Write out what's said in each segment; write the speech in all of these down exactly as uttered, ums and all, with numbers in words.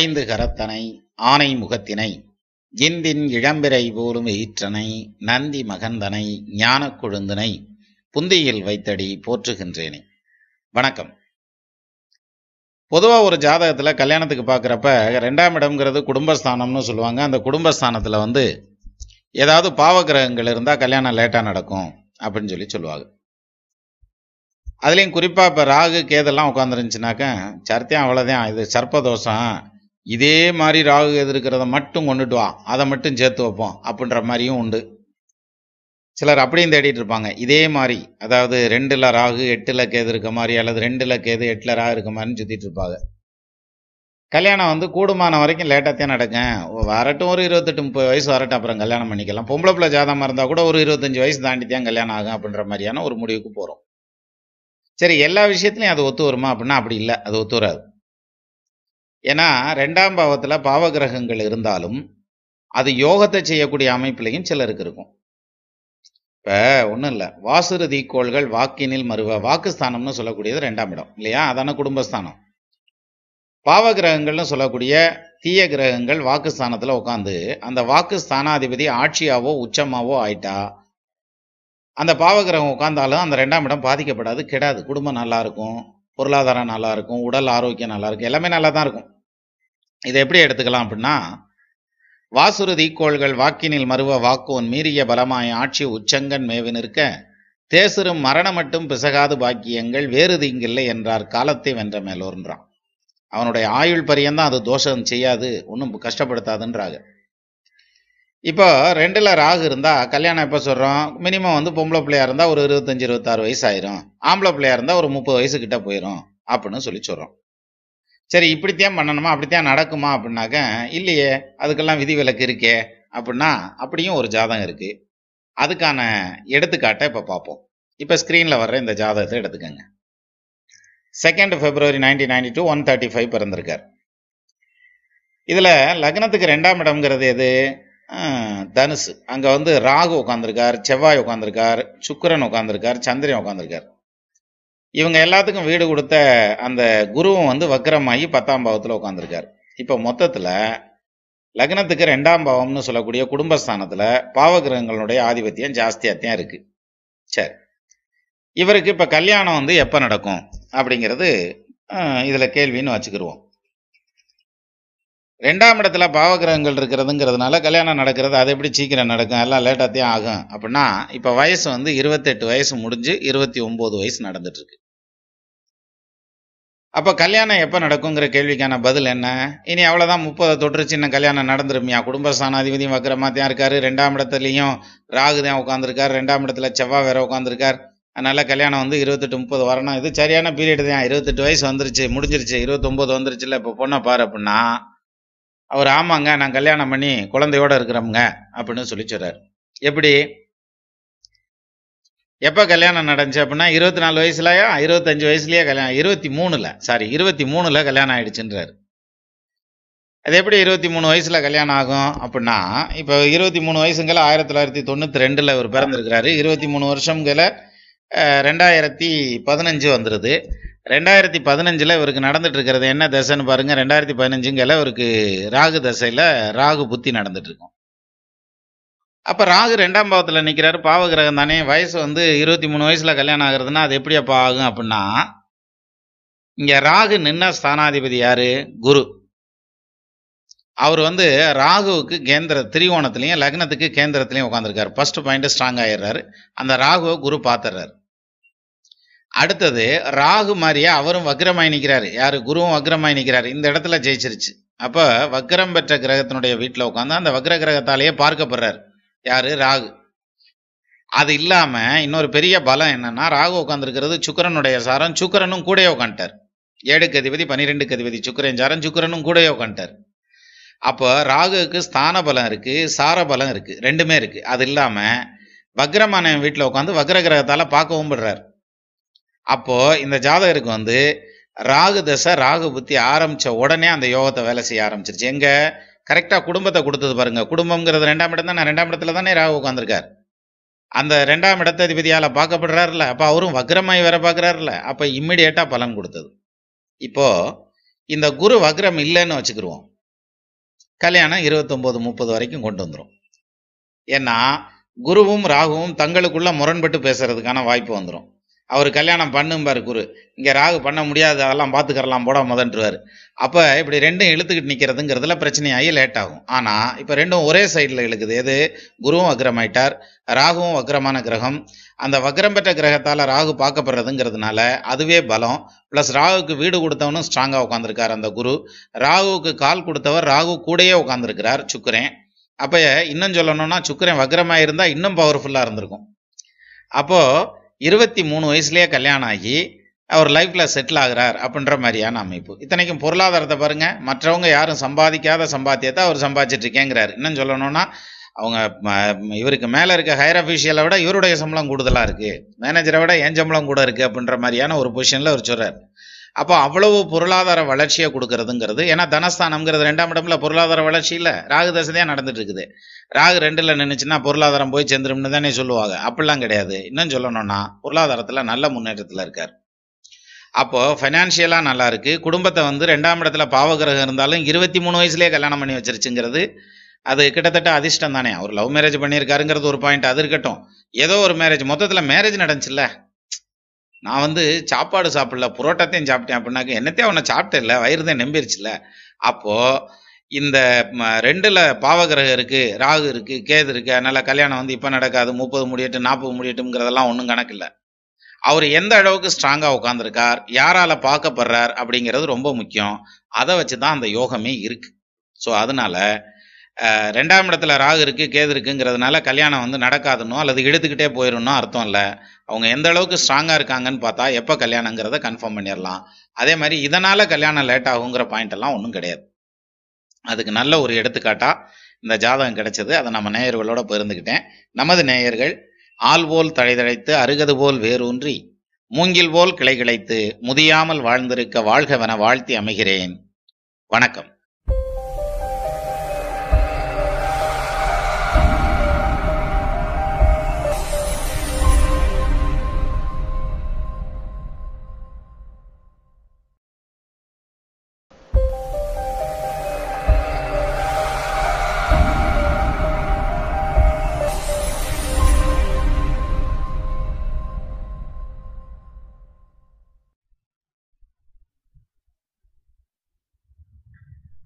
ஐந்து கரத்தனை ஆனை முகத்தினை இந்தின் இளம்பிரை போலும் ஈற்றனை நந்தி மகந்தனை ஞான கொழுந்தனை புந்தியில் வைத்தடி போற்றுகின்றேனே. வணக்கம். பொதுவாக ஒரு ஜாதகத்தில் கல்யாணத்துக்கு பார்க்குறப்ப ரெண்டாம் இடம்ங்கிறது குடும்பஸ்தானம்னு சொல்லுவாங்க. அந்த குடும்பஸ்தானத்தில் வந்து ஏதாவது பாவகிரகங்கள் இருந்தால் கல்யாணம் லேட்டாக நடக்கும் அப்படின்னு சொல்லி சொல்லுவாங்க. அதுலேயும் குறிப்பாக இப்போ ராகு கேதெல்லாம் உட்காந்துருந்துச்சுனாக்க சர்த்தியம் அவ்வளோதான், இது சர்ப்பதோஷம், இதே மாதிரி ராகு எது இருக்கிறத மட்டும் கொண்டுட்டு வா, அதை மட்டும் சேர்த்து வைப்போம் அப்படின்ற மாதிரியும் உண்டு. சிலர் அப்படியும் தேடிட்டு இருப்பாங்க. இதே மாதிரி, அதாவது ரெண்டில் ராகு எட்டில் கேது இருக்க மாதிரி, அல்லது ரெண்டில் கேது எட்டில் ராகு இருக்க மாதிரின்னு சுற்றிட்டு இருப்பாங்க. கல்யாணம் வந்து கூடுமான வரைக்கும் லேட்டாகத்தான் நடக்கும், வரட்டும் ஒரு இருபத்தெட்டு முப்பது வயசு வரட்டும், அப்புறம் கல்யாணம் பண்ணிக்கலாம். பொம்பளை பிள்ளை ஜாதகமாக இருந்தால் கூட ஒரு இருபத்தஞ்சி வயசு தாண்டித்தான் கல்யாணம் ஆகும் அப்படின்ற மாதிரியான ஒரு முடிவுக்கு போகிறோம். சரி, எல்லா விஷயத்துலையும் அது ஒத்து வருமா அப்படின்னா அப்படி இல்லை, அது ஒத்து வராது. ஏன்னா ரெண்டாம் பாவத்தில் பாவகிரகங்கள் இருந்தாலும் அது யோகத்தை செய்யக்கூடிய அமைப்புலையும் சிலருக்கு இருக்கும். இப்போ ஒன்றும் இல்லை, வாசுரு தீக்கோள்கள் வாக்கினில் மருவ வாக்குஸ்தானம்னு சொல்லக்கூடியது ரெண்டாம் இடம் இல்லையா, அதான குடும்பஸ்தானம். பாவகிரகங்கள்னு சொல்லக்கூடிய தீய கிரகங்கள் வாக்குஸ்தானத்தில் உட்காந்து அந்த வாக்குஸ்தானாதிபதி ஆட்சியாவோ உச்சமாவோ ஆயிட்டா அந்த பாவகிரகம் உட்கார்ந்தாலும் அந்த ரெண்டாம் இடம் பாதிக்கப்படாது, கெடாது. குடும்பம் நல்லாயிருக்கும், பொருளாதாரம் நல்லாயிருக்கும், உடல் ஆரோக்கியம் நல்லாயிருக்கும், எல்லாமே நல்லா தான் இருக்கும். இதை எப்படி எடுத்துக்கலாம் அப்படின்னா, வாசுருதி கோள்கள் வாக்கினில் மருவ வாக்கோன் மீறிய பலமாய் ஆட்சி உச்சங்கன் மேவி நிற்க தேசுரும் மரணம் மட்டும் பிசகாது பாக்கியங்கள் வேறு தீங்கில்லை என்றார் காலத்தை வென்ற மேலோன்றான். அவனுடைய ஆயுள் பரியந்தான் அது தோஷம் செய்யாது, ஒன்றும் கஷ்டப்படுத்தாதுன்றாங்க. இப்போ ரெண்டில் ராகு இருந்தால் கல்யாணம் எப்போ சொல்கிறோம், மினிமம் வந்து பொம்பளை பிள்ளையாக இருந்தால் ஒரு இருபத்தஞ்சி இருபத்தாறு வயசு ஆயிரும், ஆம்பளை பிள்ளையாக இருந்தால் ஒரு முப்பது வயசுக்கிட்ட போயிடும் அப்படின்னு சொல்லி சொல்கிறோம். சரி, இப்படித்தான் பண்ணணுமா அப்படித்தான் நடக்குமா அப்படின்னாக்க இல்லையே, அதுக்கெல்லாம் விதி விலக்கு இருக்கே அப்படின்னா அப்படியும் ஒரு ஜாதகம் இருக்குது. அதுக்கான எடுத்துக்காட்டை இப்போ பார்ப்போம். இப்போ ஸ்க்ரீனில் வர்ற இந்த ஜாதகத்தை எடுத்துக்கோங்க. Second February nineteen ninety two one thirty five பிறந்திருக்கார். இதில் லக்னத்துக்கு ரெண்டாம் இடம்ங்கிறது எது? தனுசு. அங்கே வந்து ராகு உட்காந்துருக்கார், செவ்வாய் உட்காந்துருக்கார், சுக்கிரன் உட்காந்துருக்கார், சந்திரன் உட்காந்துருக்கார். இவங்க எல்லாத்துக்கும் வீடு கொடுத்த அந்த குருவும் வந்து வக்ரமாகி பத்தாம் பாவத்தில் உட்காந்துருக்கார். இப்போ மொத்தத்தில் லக்னத்துக்கு ரெண்டாம் பாவம்னு சொல்லக்கூடிய குடும்பஸ்தானத்தில் பாவகிரகங்களுடைய ஆதிபத்தியம் ஜாஸ்தியாக தான் இருக்குது. சரி, இவருக்கு இப்போ கல்யாணம் வந்து எப்போ நடக்கும் அப்படிங்கிறது இதில் கேள்வின்னு வச்சுக்கிடுவோம். ரெண்டாம் இடத்துல பாவகிரகங்கள் இருக்கிறதுங்கிறதுனால கல்யாணம் நடக்கிறது அது எப்படி சீக்கிரம் நடக்கும், எல்லாம் லேட்டாகத்தான் ஆகும் அப்படின்னா இப்போ வயசு வந்து இருபத்தெட்டு வயசு முடிஞ்சு இருபத்தி ஒம்பது வயசு நடந்துட்டுருக்கு. அப்போ கல்யாணம் எப்போ நடக்குங்கிற கேள்விக்கான பதில் என்ன? இனி அவ்வளோதான், முப்பதை தொற்றுச்சு, இன்னும் கல்யாணம் நடந்துருமியா? குடும்பஸ்தானாதிபதியும் வக்கரமாக தான் இருக்காரு, ரெண்டாம் இடத்துலையும் ராகு தான் உட்காந்துருக்கார், ரெண்டாம் இடத்துல செவ்வாய் வேற உட்காந்துருக்கார், அதனால் கல்யாணம் வந்து இருபத்தெட்டு முப்பது வரணும், இது சரியான பீரியடு தான், இருபத்தெட்டு வயசு வந்துருச்சு முடிஞ்சிருச்சு, இருபத்தொம்போது வந்துருச்சுல்ல, இப்போ பொண்ணை பாரு அப்படின்னா அவர் ஆமாங்க நான் கல்யாணம் பண்ணி குழந்தையோடு இருக்கிறோம்ங்க அப்படின்னு சொல்லி சொல்கிறார். எப்படி எப்போ கல்யாணம் நடந்துச்சு அப்படின்னா இருபத்தி நாலு வயசுலையா இருபத்தஞ்சி வயசுலேயே கல்யாணம், இருபத்தி மூணில் சாரி இருபத்தி மூணில் கல்யாணம் ஆகிடுச்சுன்றார். அது எப்படி இருபத்தி மூணு வயசில் கல்யாணம் ஆகும் அப்படின்னா, இப்போ இருபத்தி மூணு வயசுங்கள ஆயிரத்தி தொள்ளாயிரத்தி தொண்ணூற்றி ரெண்டில் இவர் பிறந்திருக்கிறாரு. இருபத்தி மூணு வருஷங்கள ரெண்டாயிரத்தி பதினஞ்சு வந்துடுது. ரெண்டாயிரத்தி பதினஞ்சில் இவருக்கு நடந்துட்டு இருக்கிறது என்ன தசைன்னு பாருங்கள். ரெண்டாயிரத்தி பதினஞ்சுங்கில் இவருக்கு ராகு தசையில் ராகு புத்தி நடந்துட்டுருக்கும். அப்போ ராகு ரெண்டாம் பாவத்தில் நிற்கிறாரு, பாவகிரகம் தானே, வயசு வந்து இருபத்தி மூணு வயசில் கல்யாணம் ஆகுறதுன்னா அது எப்படி அப்போ ஆகும் அப்படின்னா, இங்கே ராகு நின்ன ஸ்தானாதிபதி யார்? குரு. அவர் வந்து ராகுவுக்கு கேந்திர திரிகோணத்துலையும் லக்னத்துக்கு கேந்திரத்துலையும் உட்காந்துருக்கார். ஃபஸ்ட்டு பாயிண்ட்டு ஸ்ட்ராங் ஆகிடுறாரு, அந்த ராகுவை குரு பார்த்துடுறாரு. அடுத்தது ராகு மாதிரியே அவரும் வக்ரமாய் நிற்கிறாரு, யார்? குருவும் வக்ரமாய் நிற்கிறாரு. இந்த இடத்துல ஜெயிச்சிருச்சு. அப்போ வக்ரம் பெற்ற கிரகத்தினுடைய வீட்டில் உட்காந்து அந்த வக்ர கிரகத்தாலேயே பார்க்கப்படுறாரு, யார்? ராகு. அது இல்லாமல் இன்னொரு பெரிய பலம் என்னன்னா, ராகு உட்காந்துருக்கிறது சுக்கிரனுடைய சாரம், சுக்கிரனும் கூடையே உட்காந்துட்டார். ஏழுக்கு அதிபதி பன்னிரெண்டுக்கு அதிபதி சுக்கிரன் சாரம், சுக்கிரனும் கூடையே உட்காந்துட்டார். அப்போ ராகுக்கு ஸ்தான பலம் இருக்குது, சார பலம் இருக்குது, ரெண்டுமே இருக்குது. அது இல்லாமல் வக்ரமான வீட்டில் உட்காந்து வக்ர கிரகத்தால் பார்க்கவும் படுறார். அப்போது இந்த ஜாதகருக்கு வந்து ராகு தசை ராகு புத்தி ஆரம்பித்த உடனே அந்த யோகத்தை வேலை செய்ய ஆரம்பிச்சிருச்சு. எங்கே கரெக்டாக குடும்பத்தை கொடுத்தது பாருங்கள். குடும்பங்கிறது ரெண்டாம் இடம் தானே, ரெண்டாம் இடத்துல தானே ராகு உட்காந்துருக்கார். அந்த ரெண்டாம் இடத்த அதிபதியால் பார்க்கப்படுறாருல்ல, அப்போ அவரும் வக்ரமாய் வேற பார்க்குறாருல்ல, அப்போ இம்மிடியேட்டாக பலன் கொடுத்தது. இப்போது இந்த குரு வக்ரம் இல்லைன்னு வச்சுக்கிருவோம். கல்யாணம் இருபத்தொம்போது முப்பது வரைக்கும் கொண்டு வந்துடும். ஏன்னா குருவும் ராகுவும் தங்களுக்குள்ள முரண்பட்டு பேசுறதுக்கான வாய்ப்பு வந்துடும். அவர் கல்யாணம் பண்ணும்பார் குரு, இங்கே ராகு பண்ண முடியாது அதெல்லாம் பார்த்துக்கறலாம் போட முதன்றுவார். அப்போ இப்படி ரெண்டும் இழுத்துக்கிட்டு நிற்கிறதுங்கிறதுல பிரச்சனையாகி லேட் ஆகும். ஆனால் இப்போ ரெண்டும் ஒரே சைடில் இழுக்குது. எது? குருவும் வக்ரமாயிட்டார், ராகுவும் வக்ரமான கிரகம். அந்த வக்ரம் பெற்ற கிரகத்தால் ராகு பார்க்கப்படுறதுங்கிறதுனால அதுவே பலம். ப்ளஸ் ராகுக்கு வீடு கொடுத்தவனும் ஸ்ட்ராங்காக உட்காந்துருக்கார் அந்த குரு. ராகுவுக்கு கால் கொடுத்தவர் ராகு கூடையே உட்காந்துருக்கிறார் சுக்கிரன். அப்போ இன்னும் சொல்லணும்னா சுக்கிரன் வக்ரமாக இருந்தால் இன்னும் பவர்ஃபுல்லாக இருந்திருக்கும். அப்போது இருபத்தி மூணு வயசுலேயே கல்யாணம் ஆகி அவர் லைஃப்பில் செட்டில் ஆகிறார் அப்படின்ற மாதிரியான அமைப்பு. இத்தனைக்கும் பொருளாதாரத்தை பாருங்கள், மற்றவங்க யாரும் சம்பாதிக்காத சம்பாத்தியத்தை அவர் சம்பாதிச்சிட்ருக்கேங்கிறார். இன்னும் சொல்லணும்னா அவங்க இவருக்கு மேலே இருக்க ஹையர் அஃபீஷியலை விட இவருடைய சம்பளம் கூடுதலாக இருக்குது, மேனேஜரை விட என் சம்பளம் கூட இருக்குது அப்படின்ற மாதிரியான ஒரு பொசிஷனில் அவர் சொல்கிறார். அப்போ அவ்வளவு பொருளாதார வளர்ச்சியை கொடுக்கறதுங்கிறது, ஏன்னா தனஸ்தானம்ங்கிறது ரெண்டாம் இடம்ல பொருளாதார வளர்ச்சி இல்லை, ராகு தசையாக நடந்துட்டு இருக்குது. ராகு ரெண்டில் நின்றுச்சுன்னா பொருளாதாரம் போய் சேர்ந்துரும்னு தானே சொல்லுவாங்க, அப்படிலாம் கிடையாது. இன்னும் சொல்லணும்னா பொருளாதாரத்தில் நல்ல முன்னேற்றத்தில் இருக்கார். அப்போது ஃபைனான்ஷியலாக நல்லா இருக்குது. குடும்பத்தை வந்து ரெண்டாம் இடத்துல பாவகிரகம் இருந்தாலும் இருபத்தி மூணு வயசுலேயே கல்யாணம் பண்ணி வச்சிருச்சுங்கிறது அது கிட்டத்தட்ட அதிர்ஷ்டம் தானே. அவர் லவ் மேரேஜ் பண்ணியிருக்காருங்கிறது ஒரு பாயிண்ட், அது இருக்கட்டும். ஏதோ ஒரு மேரேஜ், மொத்தத்தில் மேரேஜ் நடந்துச்சுல்ல. நான் வந்து சாப்பாடு சாப்பிடல, புரோட்டாத்தையும் சாப்பிட்டேன் அப்படின்னாக்க என்னத்தையும் அவனை சாப்பிட்டேன் இல்லை, வயிறு தான் நம்பிருச்சுல்ல. அப்போது இந்த ரெண்டில் பாவகிரகம் இருக்குது, ராகு இருக்குது, கேது இருக்குது, அதனால் கல்யாணம் வந்து இப்போ நடக்காது. முப்பது முடியட்டு நாற்பது முடியட்டுங்கிறதெல்லாம் ஒன்றும் கணக்கில்லை. அவர் எந்த அளவுக்கு ஸ்ட்ராங்காக உட்காந்துருக்கார், யாரால் பார்க்கப்படுறார் அப்படிங்கிறது ரொம்ப முக்கியம். அதை வச்சு தான் அந்த யோகமே இருக்குது. ஸோ அதனால் ரெண்டாம் இடத்துல ராகு இருக்குது, கேது இருக்குங்கிறதுனால கல்யாணம் வந்து நடக்காதுன்னோ அல்லது எடுத்துக்கிட்டே போயிடணும்னோ அர்த்தம் இல்லை. அவங்க எந்த அளவுக்கு ஸ்ட்ராங்காக இருக்காங்கன்னு பார்த்தா எப்போ கல்யாணங்கிறத கன்ஃபார்ம் பண்ணிடலாம். அதே மாதிரி இதனால் கல்யாணம் லேட் ஆகுங்கிற பாயிண்டெல்லாம் ஒன்றும் கிடையாது. அதுக்கு நல்ல ஒரு எடுத்துக்காட்டாக இந்த ஜாதகம் கிடைச்சது. அதை நம்ம நேயர்களோட பகிர்ந்துக்கிட்டேன். நமது நேயர்கள் ஆள் போல் தழைதழைத்து அருகது போல் வேரூன்றி மூங்கில் போல் கிளை கிளைத்து முதியாமல் வாழ்ந்திருக்க வாழ்கவென வாழ்த்தி அமைகிறேன். வணக்கம்.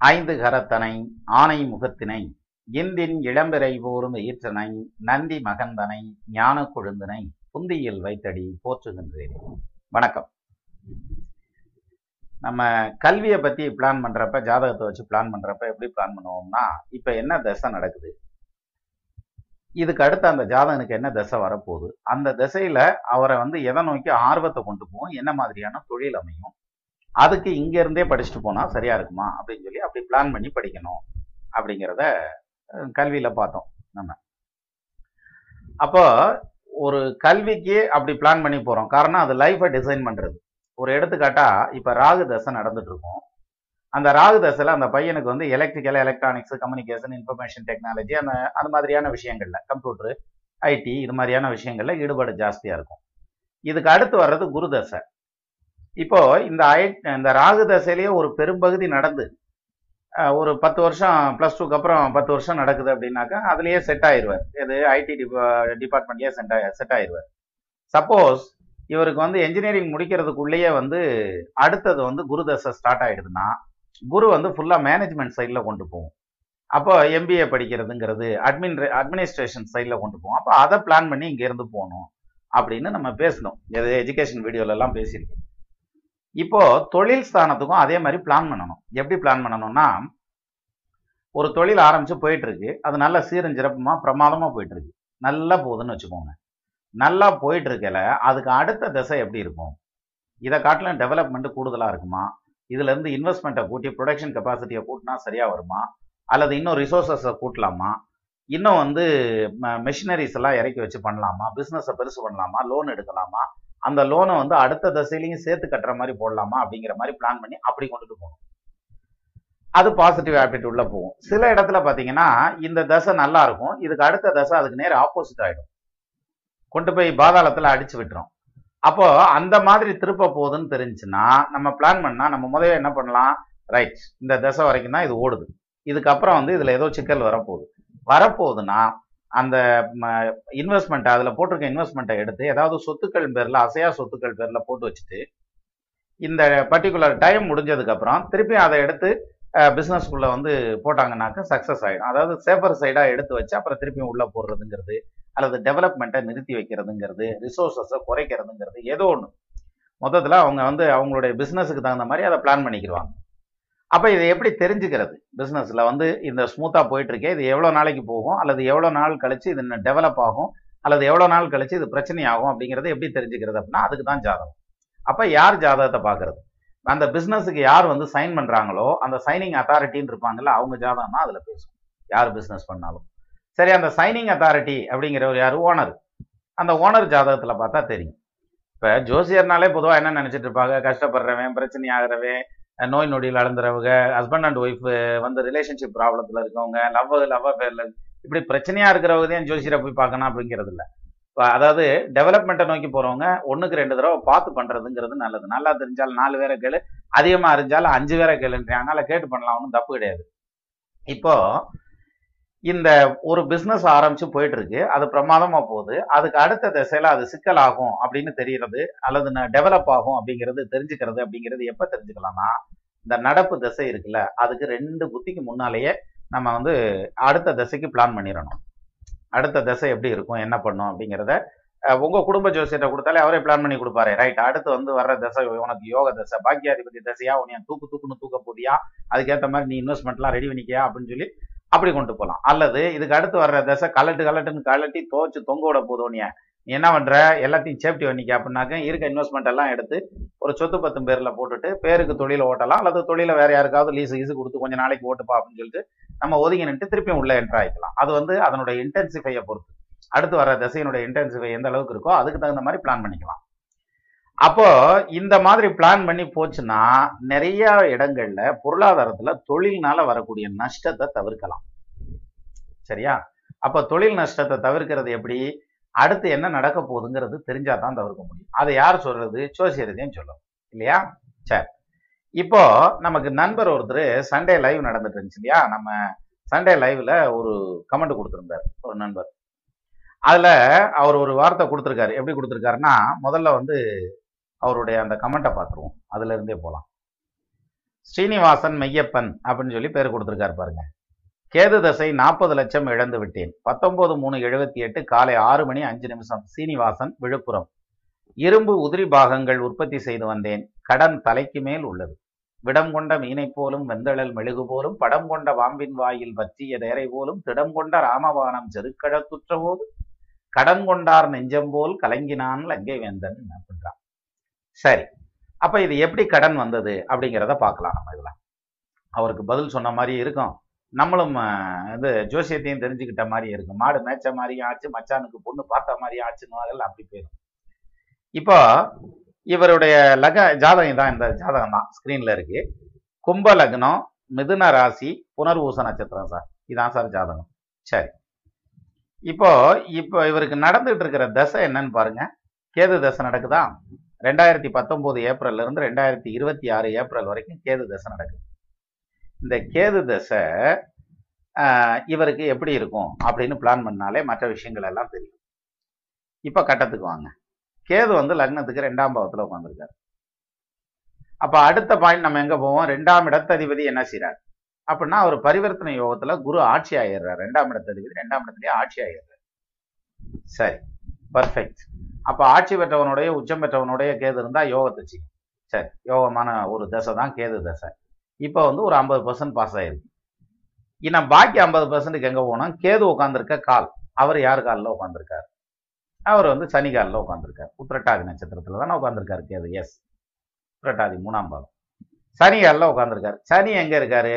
ஐந்து கரத்தனை ஆனை முகத்தினை இந்தின் இளம்பிறை போரும் ஈற்றனை நந்தி மகந்தனை ஞான கொழுந்தனை புந்தியில் வைத்தடி போற்றுகின்றேன். வணக்கம். நம்ம கல்வியை பற்றி பிளான் பண்ணுறப்ப, ஜாதகத்தை வச்சு பிளான் பண்ணுறப்ப எப்படி பிளான் பண்ணுவோம்னா, இப்போ என்ன தசை நடக்குது, இதுக்கு அடுத்து அந்த ஜாதகனுக்கு என்ன தசை வரப்போகுது, அந்த திசையில் அவரை வந்து எதை நோக்கி ஆர்வத்தை கொண்டு போவோம், என்ன மாதிரியான தொழில் அமையும், அதுக்கு இங்கேருந்தே படிச்சுட்டு போனால் சரியாக இருக்குமா அப்படின்னு சொல்லி அப்படி பிளான் பண்ணி படிக்கணும் அப்படிங்கிறத கல்வியில் பார்த்தோம் நம்ம. அப்போ ஒரு கல்விக்கு அப்படி பிளான் பண்ணி போகிறோம், காரணம் அது லைஃப்பை டிசைன் பண்ணுறது. ஒரு எடுத்துக்காட்டாக இப்போ ராகு தசை நடந்துகிட்ருக்கோம். அந்த ராகு தசையில் அந்த பையனுக்கு வந்து electrical, electronics, communication, information technology, அந்த அந்த மாதிரியான விஷயங்களில் கம்ப்யூட்ரு, ஐடி, இது மாதிரியான விஷயங்களில் ஈடுபாடு ஜாஸ்தியாக இருக்கும். இதுக்கு அடுத்து வர்றது குரு தசை. இப்போ இந்த ஐ இந்த ராகு தசையிலேயே ஒரு பெரும்பகுதி நடந்து ஒரு பத்து வருஷம், ப்ளஸ் டூக்கு அப்புறம் பத்து வருஷம் நடக்குது அப்படின்னாக்கா அதுலேயே செட் ஆயிடுவார். இது ஐடி டிபா டிபார்ட்மெண்ட்லேயே செட் ஆ செட் ஆயிடுவார். சப்போஸ் இவருக்கு வந்து என்ஜினியரிங் முடிக்கிறதுக்குள்ளேயே வந்து அடுத்தது வந்து குரு தசை ஸ்டார்ட் ஆகிடுதுன்னா குரு வந்து ஃபுல்லாக மேனேஜ்மெண்ட் சைடில் கொண்டு போவோம். அப்போ எம்பிஏ படிக்கிறதுங்கிறது அட்மின் அட்மினிஸ்ட்ரேஷன் சைடில் கொண்டு போவோம். அப்போ அதை பிளான் பண்ணி இங்கேருந்து போகணும் அப்படின்னு நம்ம பேசணும். எது எஜுகேஷன் வீடியோலெல்லாம் பேசியிருக்கோம். இப்போ தொழில் ஸ்தானத்துக்கும் அதே மாதிரி பிளான் பண்ணணும். எப்படி பிளான் பண்ணணும்னா, ஒரு தொழில் ஆரம்பித்து போயிட்டுருக்கு, அது நல்லா சீரும் சிறப்புமாக பிரமாதமாக போயிட்டுருக்கு, நல்லா போகுதுன்னு வச்சுக்கோங்க. நல்லா போயிட்டுருக்கல அதுக்கு அடுத்த திசை எப்படி இருக்கும், இதை காட்டிலும் டெவலப்மெண்ட்டு கூடுதலாக இருக்குமா, இதுலேருந்து இன்வெஸ்ட்மெண்ட்டை கூட்டி ப்ரொடக்ஷன் கெப்பாசிட்டியை கூட்டினா சரியாக வருமா, அல்லது இன்னும் ரிசோர்ஸஸை கூட்டலாமா, இன்னும் வந்து மெஷினரிஸ் எல்லாம் இறக்கி வச்சு பண்ணலாமா, பிஸ்னஸை பெருசு பண்ணலாமா, லோன் எடுக்கலாமா, அந்த லோனை வந்து அடுத்த தசையிலையும் சேர்த்து கட்டுற மாதிரி போடலாமா அப்படிங்கிற மாதிரி பிளான் பண்ணி அப்படி கொண்டுட்டு போகணும். அது பாசிட்டிவ் ஆட்டிடியூட்ல போகும். சில இடத்துல பார்த்தீங்கன்னா இந்த தசை நல்லா இருக்கும், இதுக்கு அடுத்த தசை அதுக்கு நேர் ஆப்போசிட் ஆகிடும், கொண்டு போய் பாதாளத்தில் அடிச்சு விட்டுரும். அப்போ அந்த மாதிரி திருப்ப போகுதுன்னு தெரிஞ்சுன்னா நம்ம பிளான் பண்ணால் நம்ம முதல்ல என்ன பண்ணலாம், ரைட் இந்த தசை வரைக்கும் தான் இது ஓடுது, இதுக்கப்புறம் வந்து இதில் ஏதோ சிக்கல் வரப்போகுது வரப்போகுதுன்னா அந்த இன்வெஸ்ட்மெண்ட்டை அதில் போட்டிருக்க இன்வெஸ்ட்மெண்ட்டை எடுத்து ஏதாவது சொத்துக்கள் பேரில் அசையா சொத்துக்கள் பேரில் போட்டு வச்சுட்டு இந்த பர்டிகுலர் டைம் முடிஞ்சதுக்கப்புறம் திருப்பி அதை எடுத்து பிஸ்னஸ்க்குள்ளே வந்து போட்டாங்கன்னாக்கா சக்ஸஸ் ஆகிடும். அதாவது சேஃபர் சைடாக எடுத்து வச்சு அப்புறம் திருப்பியும் உள்ளே போடுறதுங்கிறது அல்லது டெவலப்மெண்ட்டை நிறுத்தி வைக்கிறதுங்கிறது ரிசோர்ஸஸை குறைக்கிறதுங்கிறது ஏதோ ஒன்று மொத்தத்தில் அவங்க வந்து அவங்களுடைய பிஸ்னஸுக்கு தகுந்த மாதிரி அதை பிளான் பண்ணிக்கிடுவாங்க. அப்போ இதை எப்படி தெரிஞ்சுக்கிறது, பிஸ்னஸில் வந்து இந்த ஸ்மூத்தாக போயிட்டுருக்கே இது எவ்வளோ நாளைக்கு போகும் அல்லது எவ்வளோ நாள் கழித்து இது டெவலப் ஆகும் அல்லது எவ்வளோ நாள் கழித்து இது பிரச்சனையாகும் அப்படிங்கிறது எப்படி தெரிஞ்சுக்கிறது அப்படின்னா அதுக்கு தான் ஜாதகம். அப்போ யார் ஜாதகத்தை பார்க்குறது, அந்த பிஸ்னஸுக்கு யார் வந்து சைன் பண்ணுறாங்களோ அந்த சைனிங் அத்தாரிட்டின்னு இருப்பாங்கல்ல அவங்க ஜாதகமாக அதில் பேசும். யார் பிஸ்னஸ் பண்ணாலும் சரி அந்த சைனிங் அத்தாரிட்டி அப்படிங்கிறவர் யார், ஓனர். அந்த ஓனர் ஜாதகத்தில் பார்த்தா தெரியும். இப்போ ஜோசியர்னாலே பொதுவாக என்ன நினச்சிட்டு இருப்பாங்க, கஷ்டப்படுறவன் பிரச்சனை ஆகிறவன் நோய் நொடியில் அளந்துறவங்க ஹஸ்பண்ட் அண்ட் ஒய்ஃபு வந்து ரிலேஷன்ஷிப் ப்ராப்ளத்தில் இருக்கவங்க லவ் லவ் பேரில் இப்படி பிரச்சனையாக இருக்கிறவங்கதையும் ஜோசியரை போய் பார்க்கணும் அப்படிங்கிறது இல்லை. இப்போ அதாவது டெவலப்மெண்ட்டை நோக்கி போகிறவங்க ஒன்றுக்கு ரெண்டு தடவை பார்த்து பண்ணுறதுங்கிறது நல்லது. நல்லா தெரிஞ்சாலும் நாலு வேற கேளு, அதிகமாக அறிஞ்சாலும் அஞ்சு வேற கேளுன்றாங்க, அதில் கேட்டு பண்ணலாம், ஒன்றும் தப்பு கிடையாது. இப்போது இந்த ஒரு பிஸ்னஸ் ஆரம்பித்து போயிட்டுருக்கு, அது பிரமாதமாக போகுது, அதுக்கு அடுத்த திசையில் அது சிக்கல் ஆகும் அப்படின்னு தெரிகிறது அல்லது டெவலப் ஆகும் அப்படிங்கிறது தெரிஞ்சுக்கிறது அப்படிங்கிறது எப்போ தெரிஞ்சுக்கலாம்னா இந்த நடப்பு திசை இருக்குல்ல அதுக்கு ரெண்டு புத்திக்கு முன்னாலேயே நம்ம வந்து அடுத்த திசைக்கு பிளான் பண்ணிடணும். அடுத்த திசை எப்படி இருக்கும் என்ன பண்ணும் அப்படிங்கிறத உங்கள் குடும்ப ஜோசியத்தை கொடுத்தாலே அவரே பிளான் பண்ணி கொடுப்பாரு. ரைட் அடுத்து வந்து வர்ற தசை உனக்கு யோக தசை பாக்கியாதிபதி தசையா, உனியா தூக்கு தூக்குன்னு தூக்க போதியா, அதுக்கேற்ற மாதிரி நீ இன்வெஸ்ட்மெண்ட்லாம் ரெடி பண்ணிக்கியா அப்படின்னு சொல்லி அப்படி கொண்டு போகலாம். அல்லது இதுக்கு அடுத்து வர்ற தசை கலட்டு கலட்டுன்னு கலட்டி தோச்சு தொங்க விட போதோனியா, நீ என்ன பண்ணுற எல்லாத்தையும் சேஃப்டி பண்ணிக்க அப்படின்னாக்க இருக்க இன்வெஸ்ட்மெண்ட் எல்லாம் எடுத்து ஒரு சொத்து பத்து பேரில் போட்டுட்டு பேருக்கு தொழிலை ஓட்டலாம் அல்லது தொழிலை வேறு யாருக்காவது லீஸு ஈஸு கொடுத்து கொஞ்சம் நாளைக்கு ஓட்டுப்பா அப்படின்னு சொல்லிட்டு நம்ம ஒதுங்கி நின்று திருப்பியும் உள்ளே என்ட்ரு ஆகிக்கலாம். அது வந்து அதனுடைய இன்டென்சிஃபையை பொறுத்து அடுத்து வர தசையினுடைய இன்டென்சிஃபை எந்த அளவுக்கு இருக்கோ அதுக்கு தகுந்த மாதிரி பிளான் பண்ணிக்கலாம். அப்போது இந்த மாதிரி பிளான் பண்ணி போச்சுன்னா நிறையா இடங்களில் பொருளாதாரத்தில் தொழில்னால வரக்கூடிய நஷ்டத்தை தவிர்க்கலாம். சரியா, அப்போ தொழில் நஷ்டத்தை தவிர்க்கிறது எப்படி, அடுத்து என்ன நடக்க போகுதுங்கிறது தெரிஞ்சால் தான் தவிர்க்க முடியும். அதை யார் சொல்கிறது, ஜோசியர்தான் சொல்லணும் இல்லையா. சரி, இப்போது நமக்கு நண்பர் ஒருத்தர் சண்டே லைவ் நடந்துட்டு இருந்துச்சு இல்லையா, நம்ம சண்டே லைவில் ஒரு கமெண்ட் கொடுத்துருந்தார் ஒரு நண்பர். அதில் அவர் ஒரு வார்த்தை கொடுத்துருக்காரு, எப்படி கொடுத்துருக்காருன்னா முதல்ல வந்து அவருடைய அந்த கமெண்ட்டை பார்த்துருவோம், அதுல இருந்தே போகலாம். ஸ்ரீனிவாசன் மெய்யப்பன் அப்படின்னு சொல்லி பேர் கொடுத்துருக்காரு பாருங்க. கேது தசை நாற்பது லட்சம் இழந்து விட்டேன். பத்தொன்பது மூணு எழுபத்தி எட்டு காலை ஆறு மணி அஞ்சு நிமிஷம் சீனிவாசன் விழுப்புரம். இரும்பு உதிரி பாகங்கள் உற்பத்தி செய்து வந்தேன். கடன் தலைக்கு மேல் உள்ளது. விடம் கொண்ட மீனை போலும் வெந்தழல் மெழுகு போலும் படம் கொண்ட வாம்பின் வாயில் பற்றிய நேரை போலும் திடம் கொண்ட ராமவானம் செருக்கழத்துற்ற போது கடன் கொண்டார் நெஞ்சம் போல் கலங்கினான் லங்கை வேந்தன் அப்படின்றான். சரி, அப்போ இது எப்படி கடன் வந்தது அப்படிங்கிறத பார்க்கலாம். நம்ம இதெல்லாம் அவருக்கு பதில் சொன்ன மாதிரி இருக்கும், நம்மளும் இது ஜோசியத்தையும் தெரிஞ்சுக்கிட்ட மாதிரி இருக்கும். மாடு மேய்ச்ச மாதிரியும் ஆச்சு, மச்சானுக்கு பொண்ணு பார்த்த மாதிரியும் ஆச்சுன்னு அதெல்லாம் அப்படி போயிடும். இப்போ இவருடைய லக ஜாதகம் தான், இந்த ஜாதகம் தான் ஸ்க்ரீனில் இருக்கு. கும்ப லக்னம், மிதுன ராசி, புனர்வூச நட்சத்திரம் சார், இதான் சார் ஜாதகம். சரி, இப்போ இப்போ இவருக்கு நடந்துகிட்டு இருக்கிற தசை என்னன்னு பாருங்க. கேது தசை நடக்குதா, ரெண்டாயிரத்தி பத்தொம்போது ஏப்ரல்ல இருந்து ரெண்டாயிரத்தி இருபத்தி ஆறு ஏப்ரல் வரைக்கும் கேது தசை நடக்குது. இந்த கேது தசை இவருக்கு எப்படி இருக்கும் அப்படின்னு பிளான் பண்ணாலே மற்ற விஷயங்கள் எல்லாம் தெரியும். இப்போ கட்டத்துக்கு வாங்க. கேது வந்து லக்னத்துக்கு ரெண்டாம் பாவத்தில் உட்காந்துருக்காரு. அப்போ அடுத்த பாயிண்ட் நம்ம எங்கே போவோம், ரெண்டாம் இடத்ததிபதி என்ன செய்கிறார் அப்படின்னா அவர் பரிவர்த்தனை யோகத்துல குரு ஆட்சி ஆயிடுறாரு. ரெண்டாம் இடத்ததிபதி ரெண்டாம் இடத்துலயே ஆட்சி ஆயிடுறாரு. சரி, பர்ஃபெக்ட். அப்ப ஆட்சி பெற்றவனுடைய உச்சம் பெற்றவனுடைய கேது இருந்தா யோகத்தை செய்யும். சரி, யோகமான ஒரு தசை தான் கேது தசை. இப்போ வந்து ஒரு ஐம்பது பர்சன்ட் பாஸ் ஆயிருக்கு. இன்னும் பாக்கி ஐம்பது பர்சன்ட்டுக்கு எங்க போனோம், கேது உட்காந்துருக்க கால். அவர் யார் காலில் உட்காந்துருக்காரு, அவர் வந்து சனி காலில் உட்காந்துருக்காரு. உத்திரட்டாதி நட்சத்திரத்துல தானே உட்காந்துருக்காரு கேது. எஸ், உத்திரட்டாதி மூணாம் பாவம். சனி காலில் உட்காந்துருக்காரு. சனி எங்க இருக்காரு,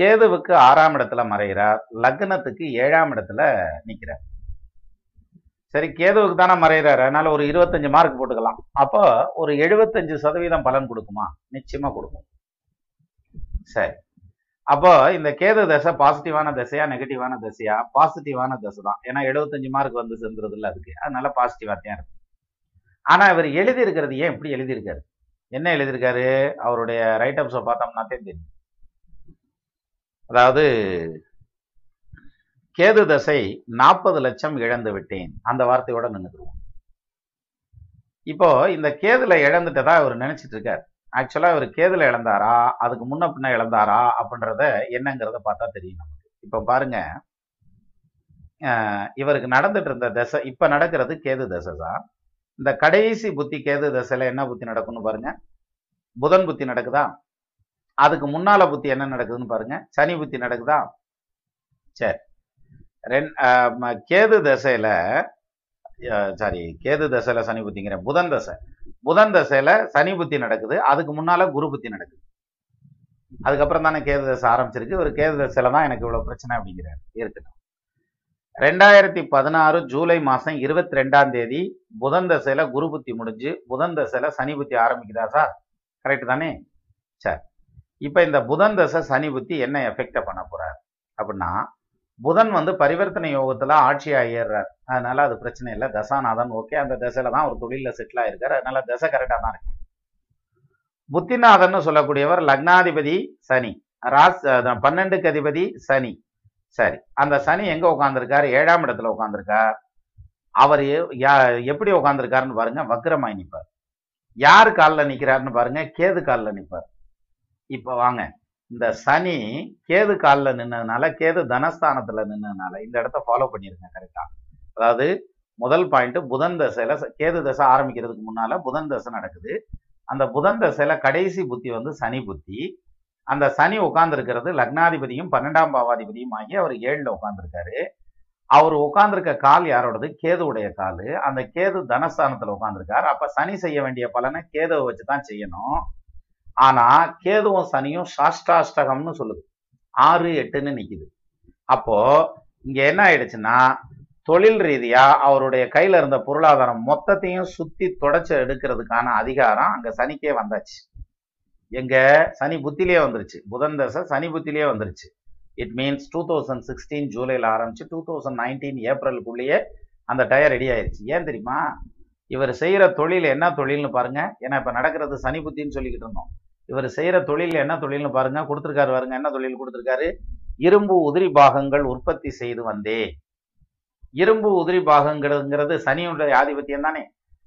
கேதுவுக்கு ஆறாம் இடத்துல மறைகிறார், லக்னத்துக்கு ஏழாம் இடத்துல நிற்கிறார். சரி, கேதுவுக்கு தானே மறைகிறார், அதனால ஒரு இருபத்தஞ்சு மார்க் போட்டுக்கலாம். அப்போ ஒரு எழுபத்தஞ்சு சதவீதம் பலன் கொடுக்குமா, நிச்சயமா கொடுக்கும். சரி, அப்போ இந்த கேது தசை பாசிட்டிவான தசையா நெகட்டிவான தசையா, பாசிட்டிவான தசை தான். ஏன்னா எழுபத்தஞ்சு மார்க் வந்து சேர்ந்துருது இல்லை அதுக்கு, அதனால பாசிட்டிவாக தான் இருக்கும். ஆனால் இவர் எழுதியிருக்கிறது ஏன் இப்படி எழுதியிருக்காரு, என்ன எழுதியிருக்காரு அவருடைய ரைட்டப்ஸை பார்த்தோம்னா தெரியும். அதாவது கேது தசை நாற்பது லட்சம் இழந்து விட்டேன், அந்த வார்த்தையோட நின்றுடுவோம். இப்போ இந்த கேதுல இழந்துட்டதா இவர் நினைச்சிட்டு இருக்காரு. ஆக்சுவலா இவர் கேதுல இழந்தாரா அதுக்கு முன்ன பின்ன இழந்தாரா அப்படின்றத என்னங்கிறத பார்த்தா தெரியும் நமக்கு. இப்ப பாருங்க, இவருக்கு நடந்துட்டு இருந்த தசை இப்ப நடக்கிறது கேது தசை தான். இந்த கடைசி புத்தி கேது தசையில என்ன புத்தி நடக்கும்னு பாருங்க, புதன் புத்தி நடக்குதா? அதுக்கு முன்னால புத்தி என்ன நடக்குதுன்னு பாருங்க, சனி புத்தி நடக்குதா? சரி, ரெண் கேது தசையில சாரி கேது தசையில சனி புத்திங்கிறேன், புதன் தசை புதன் தசையில சனி புத்தி நடக்குது. அதுக்கு முன்னால குரு புத்தி நடக்குது. அதுக்கப்புறம் தானே கேது தசை ஆரம்பிச்சிருக்கு. ஒரு கேது தசையில தான் எனக்கு இவ்வளவு பிரச்சனை அப்படிங்கிறார். இருக்கட்டும், ரெண்டாயிரத்தி பதினாறு ஜூலை மாசம் இருபத்தி ரெண்டாம் தேதி புதன் தசையில குரு புத்தி முடிஞ்சு புதன் தசையில சனி புத்தி ஆரம்பிக்குதா சார்? கரெக்ட் தானே? சார், இப்ப இந்த புதன் தசை சனி புத்தி என்ன எஃபெக்ட பண்ண போறாரு அப்படின்னா, புதன் வந்து பரிவர்த்தனை யோகத்துல ஆட்சியாக ஏறுறார். அதனால அது பிரச்சனை இல்லை, தசாநாதன் ஓகே, அந்த தசையில தான் ஒரு தொழில செட்டில் ஆயிருக்காரு. அதனால தசை கரெக்டா தான் இருக்கு. புத்திநாதன் சொல்லக்கூடியவர் லக்னாதிபதி சனி, ராஸ் பன்னெண்டுக்கு அதிபதி சனி. சரி, அந்த சனி எங்க உட்காந்துருக்காரு? ஏழாம் இடத்துல உட்காந்துருக்கார். அவர் எப்படி உட்காந்துருக்காருன்னு பாருங்க, வக்ரமாய் நிற்பார். யார் காலில் நிற்கிறாருன்னு பாருங்க, கேது காலில் நிற்பார். இப்போ வாங்க, இந்த சனி கேது காலில் நின்னதுனால, கேது தனஸ்தானத்துல நின்னதுனால இந்த இடத்த ஃபாலோ பண்ணிருங்க கரெக்டா. அதாவது முதல் பாயிண்ட், புதன் தசையில கேது தசை ஆரம்பிக்கிறதுக்கு முன்னால புதன் தசை நடக்குது. அந்த புதன் தசையில கடைசி புத்தி வந்து சனி புத்தி. அந்த சனி உட்கார்ந்துருக்கிறது லக்னாதிபதியும் பன்னெண்டாம் பாவாதிபதியும் ஆகி அவர் ஏழுல உட்கார்ந்துருக்காரு. அவர் உட்கார்ந்துருக்க கால் யாரோடது? கேதுவுடைய கால். அந்த கேது தனஸ்தானத்துல உட்கார்ந்துருக்காரு. அப்ப சனி செய்ய வேண்டிய பலனை கேதுவை வச்சுதான் செய்யணும். ஆனா கேதுவும் சனியும் சாஷ்டாஷ்டகம்னு சொல்லுது, ஆறு எட்டுன்னு நிக்குது. அப்போ இங்க என்ன ஆயிடுச்சுன்னா, தொழில் ரீதியா அவருடைய கையில இருந்த பொருளாதாரம் மொத்தத்தையும் சுத்தி தொடச்சு எடுக்கிறதுக்கான அதிகாரம் அங்க சனிக்கே வந்தாச்சு. எங்க சனி புத்திலேயே வந்துருச்சு. புதன் தசை சனி புத்திலேயே வந்துருச்சு. It means two thousand sixteen ஜூலைல ஆரம்பிச்சு டூ தௌசண்ட் நைன்டீன் ஏப்ரலுக்குள்ளேயே அந்த டயர் ரெடி ஆயிடுச்சு. ஏன் தெரியுமா? இவர் செய்யற தொழில் என்ன தொழில்னு பாருங்க. ஏன்னா இப்ப நடக்கிறது சனி புத்தின்னு சொல்லிக்கிட்டு இருந்தோம். இவர் செய்யற தொழில் என்ன தொழில்னு பாருங்க, கொடுத்துருக்காரு பாருங்க. என்ன தொழில் கொடுத்துருக்காரு? இரும்பு உதிரி பாகங்கள் உற்பத்தி செய்து வந்தே. இரும்பு உதிரி பாகங்கிறதுங்கிறது சனியுடைய ஆதிபத்தியம் தானே.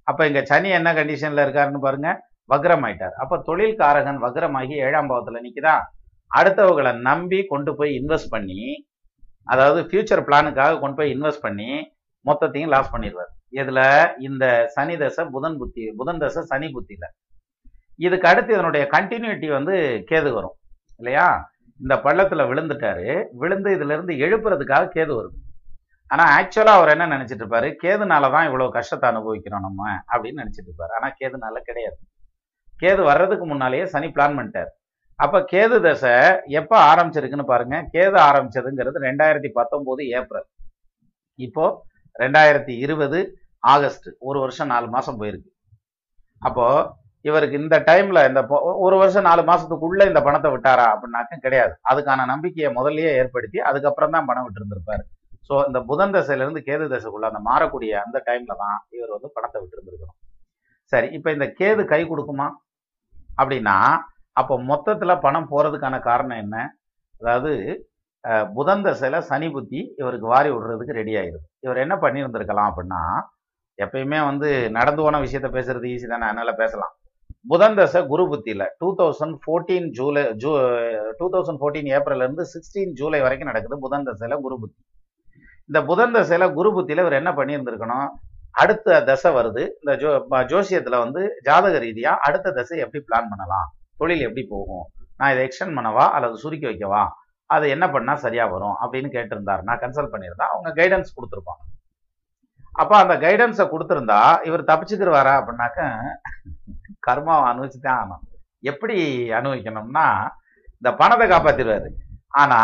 அப்ப இங்க சனி என்ன கண்டிஷன்ல இருக்காருன்னு பாருங்க, வக்ரம் ஆயிட்டார். அப்ப தொழில்காரகன் வக்ரமாகி ஏழாம் பாவத்துல நிக்குதா? அடுத்தவங்களை நம்பி கொண்டு போய் இன்வெஸ்ட் பண்ணி, அதாவது ஃபியூச்சர் பிளானுக்காக கொண்டு போய் இன்வெஸ்ட் பண்ணி மொத்தத்தையும் லாஸ் பண்ணிடுவார். இதுல இந்த சனி தசை புதன் புத்தி, புதன் தசை சனி புத்தியில. இதுக்கு அடுத்து இதனுடைய கண்டினியூட்டி வந்து கேது வரும் இல்லையா? இந்த பள்ளத்துல விழுந்துட்டாரு. விழுந்து இதுல இருந்து எழுப்புறதுக்காக கேது வருது. ஆனா ஆக்சுவலா அவர் என்ன நினைச்சிட்டு இருப்பாரு, கேதுனாலதான் இவ்வளவு கஷ்டத்தை அனுபவிக்கிறோம் நம்ம அப்படின்னு நினைச்சிட்டு இருப்பாரு. ஆனா கேதுனால கிடையாது. கேது வர்றதுக்கு முன்னாலேயே சனி பிளான் பண்ணிட்டார். அப்ப கேது தசை எப்ப ஆரம்பிச்சிருக்குன்னு பாருங்க. கேது ஆரம்பிச்சதுங்கிறது ரெண்டாயிரத்தி பத்தொன்பது ஏப்ரல். இப்போ ரெண்டாயிரத்தி இருபது ஆகஸ்ட். ஒரு வருஷம் நாலு மாசம் போயிருக்கு. அப்போ இவருக்கு இந்த டைம்ல இந்த ஒரு வருஷம் நாலு மாசத்துக்குள்ள இந்த பணத்தை விட்டாரா அப்படின்னாக்க கிடையாது. அதுக்கான நம்பிக்கையை முதல்லயே ஏற்படுத்தி அதுக்கப்புறம் தான் பணம் விட்டு இருந்திருப்பாரு. ஸோ இந்த புதன் தசையில இருந்து கேது தசைக்குள்ள அந்த மாறக்கூடிய அந்த டைம்ல தான் இவர் வந்து பணத்தை விட்டு இருந்திருக்கணும். சரி, இப்ப இந்த கேது கை கொடுக்குமா அப்படின்னா, அப்போ மொத்தத்துல பணம் போறதுக்கான காரணம் என்ன? அதாவது புதன் தசையில சனி புத்தி இவருக்கு வாரி விடுறதுக்கு ரெடி ஆயிருக்கு. இவர் என்ன பண்ணியிருந்திருக்கலாம் அப்படின்னா, எப்பயுமே வந்து நடந்து போன விஷயத்த பேசுறது ஈஸி தானே, அதனால பேசலாம். புதன் தசை குரு புத்தியில டூ தௌசண்ட் ஃபோர்டீன் ஜூலை ஜூ டூ தௌசண்ட் ஃபோர்டீன் ஏப்ரல்ல இருந்து சிக்ஸ்டீன் ஜூலை வரைக்கும் நடக்குது புதன் தசையில குரு புத்தி. இந்த புதன் தசையில குரு புத்தியில இவர் என்ன பண்ணியிருந்திருக்கணும், அடுத்த தசை வருது, இந்த ஜோ ஜோசியத்துல வந்து ஜாதக ரீதியா அடுத்த தசை எப்படி பிளான் பண்ணலாம், தொழில் எப்படி போகும், நான் இதை எக்ஸ்டெண்ட் பண்ணவா அல்லது சுருக்கி வைக்கவா, அது என்ன பண்ணா சரியா வரும் அப்படின்னு கேட்டிருந்தார். நான் கன்சல்ட் பண்ணியிருந்தா அவங்க கைடன்ஸ் கொடுத்துருப்பாங்க. அப்ப அந்த கைடன்ஸை கொடுத்துருந்தா இவர் தப்பிச்சுக்கிறவாரா அப்படின்னாக்க, கர்மாவை அனுபவிச்சுதான் ஆகணும். எப்படி அனுபவிக்கணும்னா, இந்த பணத்தை காப்பாத்திடுவாரு. ஆனா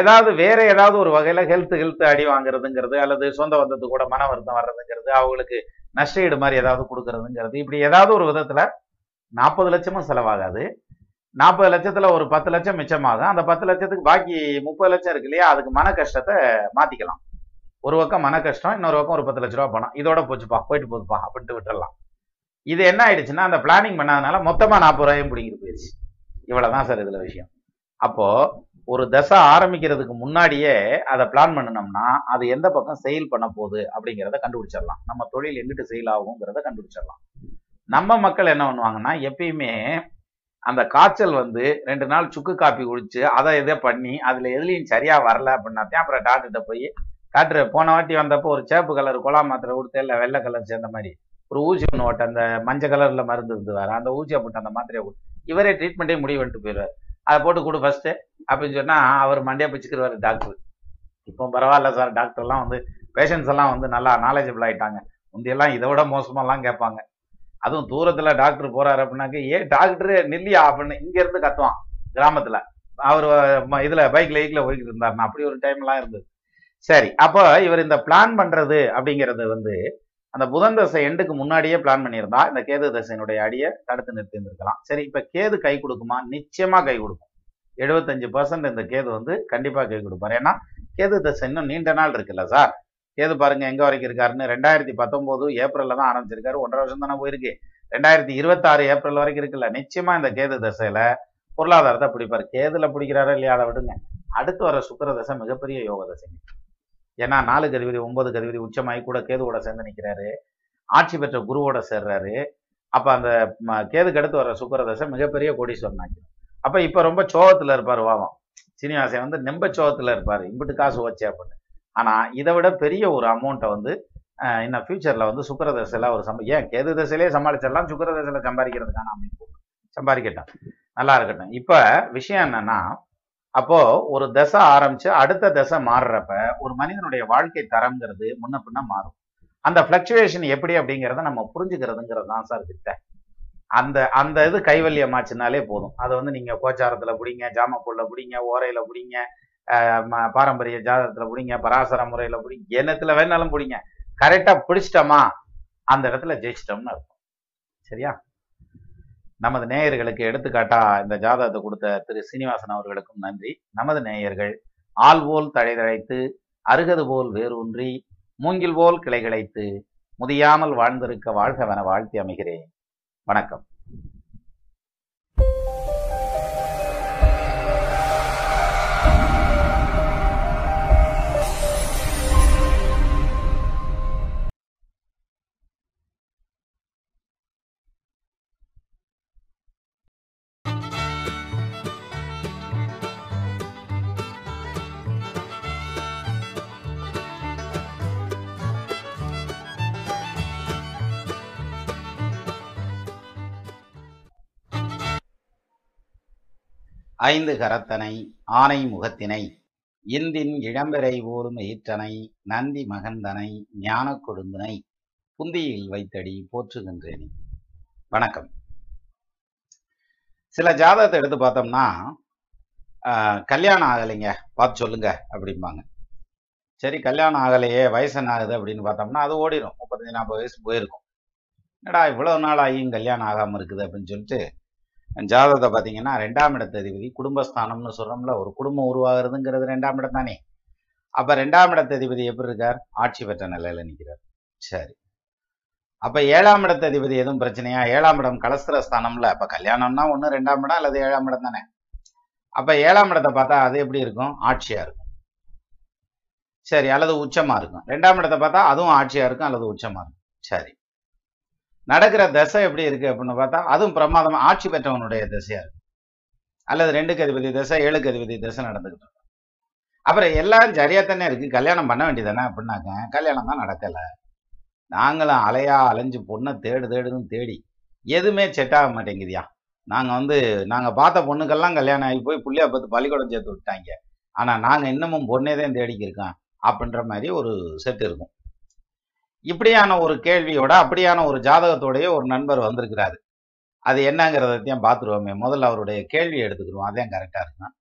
ஏதாவது வேற ஏதாவது ஒரு வகையில ஹெல்த் ஹெல்த் அடி வாங்குறதுங்கிறது, அல்லது சொந்த வந்தது கூட மன வருத்தம் வர்றதுங்கிறது, அவங்களுக்கு நஷ்டஈடு மாதிரி ஏதாவது கொடுக்கறதுங்கிறது, இப்படி ஏதாவது ஒரு விதத்துல நாற்பது லட்சமும் செலவாகாது. நாற்பது லட்சத்துல ஒரு பத்து லட்சம் மிச்சமாகும். அந்த பத்து லட்சத்துக்கு பாக்கி முப்பது லட்சம் இருக்கு இல்லையா, அதுக்கு மன கஷ்டத்தை மாத்திக்கலாம். ஒரு பக்கம் மன கஷ்டம், இன்னொரு பக்கம் ஒரு பத்து லட்ச ரூபா பணம், இதோட போச்சுப்பா போயிட்டு போதுப்பா அப்படின்ட்டு விட்டுடலாம். இது என்ன ஆயிடுச்சுன்னா அந்த பிளானிங் பண்ணாதனால மொத்தமாக நாற்பது ரூபாயும் பிடிங்கிட்டு போயிடுச்சு. இவ்வளோதான் சார் இதில் விஷயம். அப்போது ஒரு தசை ஆரம்பிக்கிறதுக்கு முன்னாடியே அதை பிளான் பண்ணினோம்னா அது எந்த பக்கம் செயல் பண்ண போகுது அப்படிங்கிறத கண்டுபிடிச்சிடலாம். நம்ம தொழில் எங்கிட்டு செயல் ஆகுங்கிறத கண்டுபிடிச்சிடலாம். நம்ம மக்கள் என்ன பண்ணுவாங்கன்னா எப்பயுமே அந்த காய்ச்சல் வந்து ரெண்டு நாள் சுக்கு காப்பி குடிச்சு அதை இதை பண்ணி அதில் எதுலேயும் சரியாக வரல அப்படின்னாத்தையும் அப்புறம் டாக்டர்கிட்ட போய் டாக்டர் போன வாட்டி வந்தப்போ ஒரு சேப்பு கலர் குலா மாத்திரை கொடுத்து இல்லை வெள்ளை கலர் சேர்ந்த மாதிரி ஒரு ஊசி ஒன்று ஓட்ட அந்த மஞ்சள் கலரில் மருந்து இருந்து வேறு அந்த ஊசியை போட்டு அந்த மாத்திரையை கொடுத்து இவரே ட்ரீட்மெண்ட்டே முடிவு வந்துட்டு போயிடுவார். அதை போட்டு கொடு ஃபஸ்ட்டு அப்படின்னு சொன்னால் அவர் மண்டியாக பிச்சுக்கிறவார் டாக்டர். இப்போ பரவாயில்ல சார், டாக்டர்லாம் வந்து பேஷண்ட்ஸ் எல்லாம் வந்து நல்லா நாலேஜபிள் ஆகிட்டாங்க. முந்தையெல்லாம் இதை விட மோசமெல்லாம் கேட்பாங்க. அதுவும் தூரத்தில் டாக்டர் போகிறாரு அப்படின்னாக்க ஏ டாக்டரு நில்லியா அப்படின்னு இங்கேருந்து கத்துவான். கிராமத்தில் அவர் இதில் பைக்கில் பைக்கில் போய்கிட்டு இருந்தாருன்னா அப்படி ஒரு டைம்லாம் இருந்தது. சரி, அப்போ இவர் இந்த பிளான் பண்ணுறது அப்படிங்கிறது வந்து அந்த புதன் தசை எண்டுக்கு முன்னாடியே பிளான் பண்ணியிருந்தா இந்த கேது தசையினுடைய அடியை தடுத்து நிறுத்தி இருந்திருக்கலாம். சரி, இப்போ கேது கை கொடுக்குமா? நிச்சயமாக கை கொடுக்கும். எழுபத்தஞ்சு பர்சன்ட் இந்த கேது வந்து கண்டிப்பாக கை கொடுப்பார். ஏன்னா கேது தசை இன்னும் நீண்ட நாள் இருக்குல்ல சார். கேது பாருங்க எங்கே வரைக்கும் இருக்காருன்னு ரெண்டாயிரத்தி பத்தொம்போது ஏப்ரலில் தான் ஆரம்பிச்சிருக்காரு. ஒன்றரை வருஷம் தானே போயிருக்கு. ரெண்டாயிரத்தி இருபத்தாறு ஏப்ரல் வரைக்கும் இருக்குல்ல. நிச்சயமாக இந்த கேது தசையில் பொருளாதாரத்தை பிடிப்பார். கேதுல பிடிக்கிறாரா இல்லையா அதை விடுங்க. அடுத்து வர சுக்கிர தசை மிகப்பெரிய யோக தசைங்க. ஏன்னா நாலு கதிபதி ஒன்பது கதிபதி உச்சமாகி கூட கேதுவோட சேர்ந்து நிற்கிறாரு. ஆட்சி பெற்ற குருவோட சேர்றாரு. அப்போ அந்த கேதுக்கு அடுத்து வர சுக்கிர தசை மிகப்பெரிய கோடீஸ்வரன் ஆக்கிடும். அப்போ இப்போ ரொம்ப சோகத்தில் இருப்பார் வாவம் சீனிவாசன் வந்து நெம்ப சோகத்தில் இருப்பார். இம்பிட்டு காசு வச்சு அப்படின்னு. ஆனால் இதை விட பெரிய ஒரு அமௌண்ட்டை வந்து இன்னும் ஃபியூச்சரில் வந்து சுக்கிர தசையில் ஒரு சம்பா ஏன் கேது தசையிலே சமாளிச்சிடலாம். சுக்கிர தசையில் சம்பாதிக்கிறதுக்கான அமைப்பு சம்பாதிக்கட்டும், நல்லா இருக்கட்டும். இப்போ விஷயம் என்னன்னா அப்போது ஒரு தசை ஆரம்பித்து அடுத்த தசை மாறுறப்ப ஒரு மனிதனுடைய வாழ்க்கை தரங்கிறது முன்ன பின்ன மாறும். அந்த ஃப்ளக்சுவேஷன் எப்படி அப்படிங்கிறத நம்ம புரிஞ்சுக்கிறதுங்கிறது தான் சார் கிட்ட. அந்த அந்த இது கைவல்யமாச்சுனாலே போதும். அதை வந்து நீங்கள் கோச்சாரத்தில் பிடிங்க, ஜாமக்கோளில் பிடிங்க, ஓரையில் பிடிங்க, பாரம்பரிய ஜாதகத்தில் பிடிங்க, பராசர முறையில் பிடிங்க, என்னத்தில் வேணாலும் பிடிங்க. கரெக்டாக பிடிச்சிட்டோமா அந்த இடத்துல ஜெயிச்சிட்டோம்னு இருக்கும். சரியா? நமது நேயர்களுக்கு எடுத்துக்காட்டாக இந்த ஜாதகத்தை கொடுத்த திரு சீனிவாசன் அவர்களுக்கும் நன்றி. நமது நேயர்கள் ஆள் போல் தழைதழைத்து அருகது போல் வேரூன்றி மூங்கில் போல் கிளைகிளைத்து முதியாமல் வாழ்ந்திருக்க வாழ்கவென வாழ்த்தி அமைகிறேன். வணக்கம். ஐந்து கரத்தனை ஆனை முகத்தினை இந்தின் இளம்பெறை போலும் ஈற்றனை நந்தி மகந்தனை ஞான கொடுந்தனை புந்தியில் வைத்தடி போற்றுகின்றேனே. வணக்கம். சில ஜாதகத்தை எடுத்து பார்த்தோம்னா கல்யாணம் ஆகலைங்க பார்த்து சொல்லுங்க அப்படிம்பாங்க. சரி, கல்யாணம் ஆகலையே வயசு ஆகுது அப்படின்னு பார்த்தோம்னா அது ஓடிடும். முப்பத்தஞ்சு நாற்பது வயசு போயிருக்கும். என்னடா இவ்வளவு நாள் ஆகியும் கல்யாணம் ஆகாமல் இருக்குது அப்படின்னு சொல்லிட்டு ஜாதகத்தை பார்த்தீங்கன்னா ரெண்டாம் இடத்த அதிபதி குடும்பஸ்தானம்னு சொல்கிறோம்ல, ஒரு குடும்பம் உருவாகிறதுங்கிறது ரெண்டாம் இடம் தானே. அப்போ ரெண்டாம் இடத்த அதிபதி எப்படி இருக்கார்? ஆட்சி பெற்ற நிலையில் நிற்கிறார். சரி, அப்போ ஏழாம் இடத்த அதிபதி எதுவும் பிரச்சனையா? ஏழாம் இடம் கலஸ்திர ஸ்தானம்ல. அப்போ கல்யாணம்னா ஒன்று ரெண்டாம் இடம் அல்லது ஏழாம் இடம் தானே. அப்போ ஏழாம் இடத்தை பார்த்தா அது எப்படி இருக்கும்? ஆட்சியாக இருக்கும். சரி, அல்லது உச்சமாக இருக்கும். ரெண்டாம் இடத்தை பார்த்தா அதுவும் ஆட்சியாக இருக்கும் அல்லது உச்சமாக இருக்கும். சரி, நடக்கிற தசை எப்படி இருக்குது அப்படின்னு பார்த்தா அதுவும் பிரமாதமாக ஆட்சி பெற்றவனுடைய தசையாக இருக்கும் அல்லது ரெண்டுக்கு அதிபதி தசை ஏழுக்கு அதிபதி தசை நடந்துக்கிட்டு இருக்கும். அப்புறம் எல்லாரும் சரியாக தானே இருக்குது, கல்யாணம் பண்ண வேண்டியதானே அப்படின்னாக்க கல்யாணம் தான் நடக்கலை. நாங்களும் அலையா அலைஞ்சு பொண்ணை தேடு தேடுன்னு தேடி எதுவுமே செட் ஆக மாட்டேங்குதியா. நாங்கள் வந்து நாங்கள் பார்த்த பொண்ணுக்கெல்லாம் கல்யாணம் ஆகி போய் புள்ளியா பார்த்து பள்ளிக்கூடம் சேர்த்து விட்டாங்க. ஆனால் நாங்கள் இன்னமும் பொண்ணே தான் தேடிக்கிருக்கோம் அப்படின்ற மாதிரி ஒரு செட் இருக்கும். இப்படியான ஒரு கேள்வியோட அப்படியான ஒரு ஜாதகத்தோடைய ஒரு நண்பர் வந்திருக்கிறாரு. அது என்னங்கிறதையும் பார்த்துருவோமே. முதல்ல அவருடைய கேள்வியை எடுத்துக்கிடுவோம், அதான் கரெக்டாக இருக்கும்.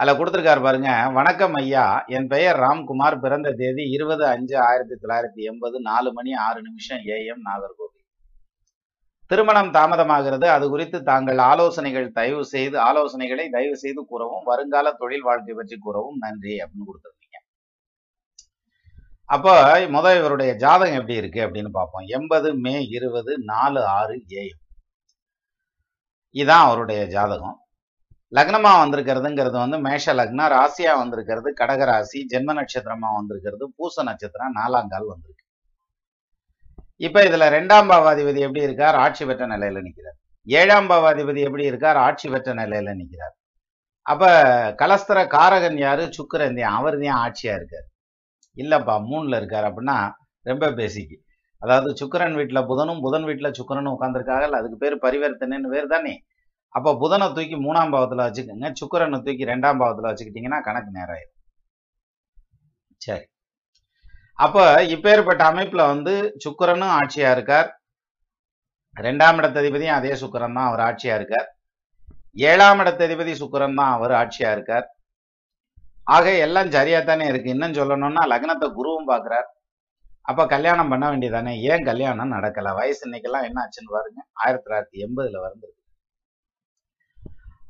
அதில் கொடுத்துருக்காரு பாருங்க. வணக்கம் ஐயா, என் பெயர் ராம்குமார், பிறந்த தேதி இருபது அஞ்சு ஆயிரத்தி தொள்ளாயிரத்தி எண்பது நாலு மணி ஆறு நிமிஷம் ஏஎம், நாகர்கோவில். திருமணம் தாமதமாகிறது. அது குறித்து தாங்கள் ஆலோசனைகள் தயவு செய்து ஆலோசனைகளை தயவு செய்து கூறவும், வருங்கால தொழில் வாழ்க்கை பற்றி கூறவும் நன்றி அப்படின்னு கொடுத்துருக்கீங்க. அப்போ முதல் இவருடைய ஜாதகம் எப்படி இருக்கு அப்படின்னு பார்ப்போம். எண்பது மே இருபது நாலு ஆறு ஏஎம் இதான் அவருடைய ஜாதகம். லக்னமா வந்திருக்கிறதுங்கிறது வந்து மேஷ லக்னம், ராசியா வந்திருக்கிறது கடகராசி, ஜென்ம நட்சத்திரமா வந்திருக்கிறது பூச நட்சத்திரம், நாலாங்கால் வந்திருக்கு. இப்ப இதுல ரெண்டாம் பாவாதிபதி எப்படி இருக்கார்? ஆட்சி பெற்ற நிலையில நிற்கிறார். ஏழாம் பாவாதிபதி எப்படி இருக்கார்? ஆட்சி பெற்ற நிலையில நிற்கிறார். அப்ப கலஸ்தர காரகன் யாரு? சுக்கிரன். அவர் தான் ஆட்சியா இருக்காரு. இல்லப்பா மூணுல இருக்காரு அப்படின்னா ரொம்ப பேசிக்கு, அதாவது சுக்கிரன் வீட்டுல புதனும் புதன் வீட்டுல சுக்கிரனும் உட்காந்துருக்காங்க. அதுக்கு பேர் பரிவர்த்தனைன்னு பேர் தானே. அப்போ புதனை தூக்கி மூணாம் பாவத்துல வச்சுக்கோங்க, சுக்கிரனை தூக்கி ரெண்டாம் பாவத்துல வச்சுக்கிட்டீங்கன்னா கணக்கு நேராயிடும். சரி, அப்ப இப்பேற்பட்ட அமைப்புல வந்து சுக்கிரனும் ஆட்சியா இருக்கார். ரெண்டாம் இடத்ததிபதியும் அதே சுக்கிரன் தான், அவர் ஆட்சியா இருக்கார். ஏழாம் இடத்ததிபதி சுக்கிரன் தான், அவர் ஆட்சியா இருக்கார். ஆக எல்லாம் சரியா தானே இருக்கு. இன்னும் சொல்லணும்னா லக்னத்தை குருவும் பாக்குறார். அப்ப கல்யாணம் பண்ண வேண்டியதானே, ஏன் கல்யாணம் நடக்கல? வயசு இன்னைக்கெல்லாம் என்ன ஆச்சுன்னு பாருங்க, ஆயிரத்தி தொள்ளாயிரத்தி எண்பதுல வந்திருக்கு.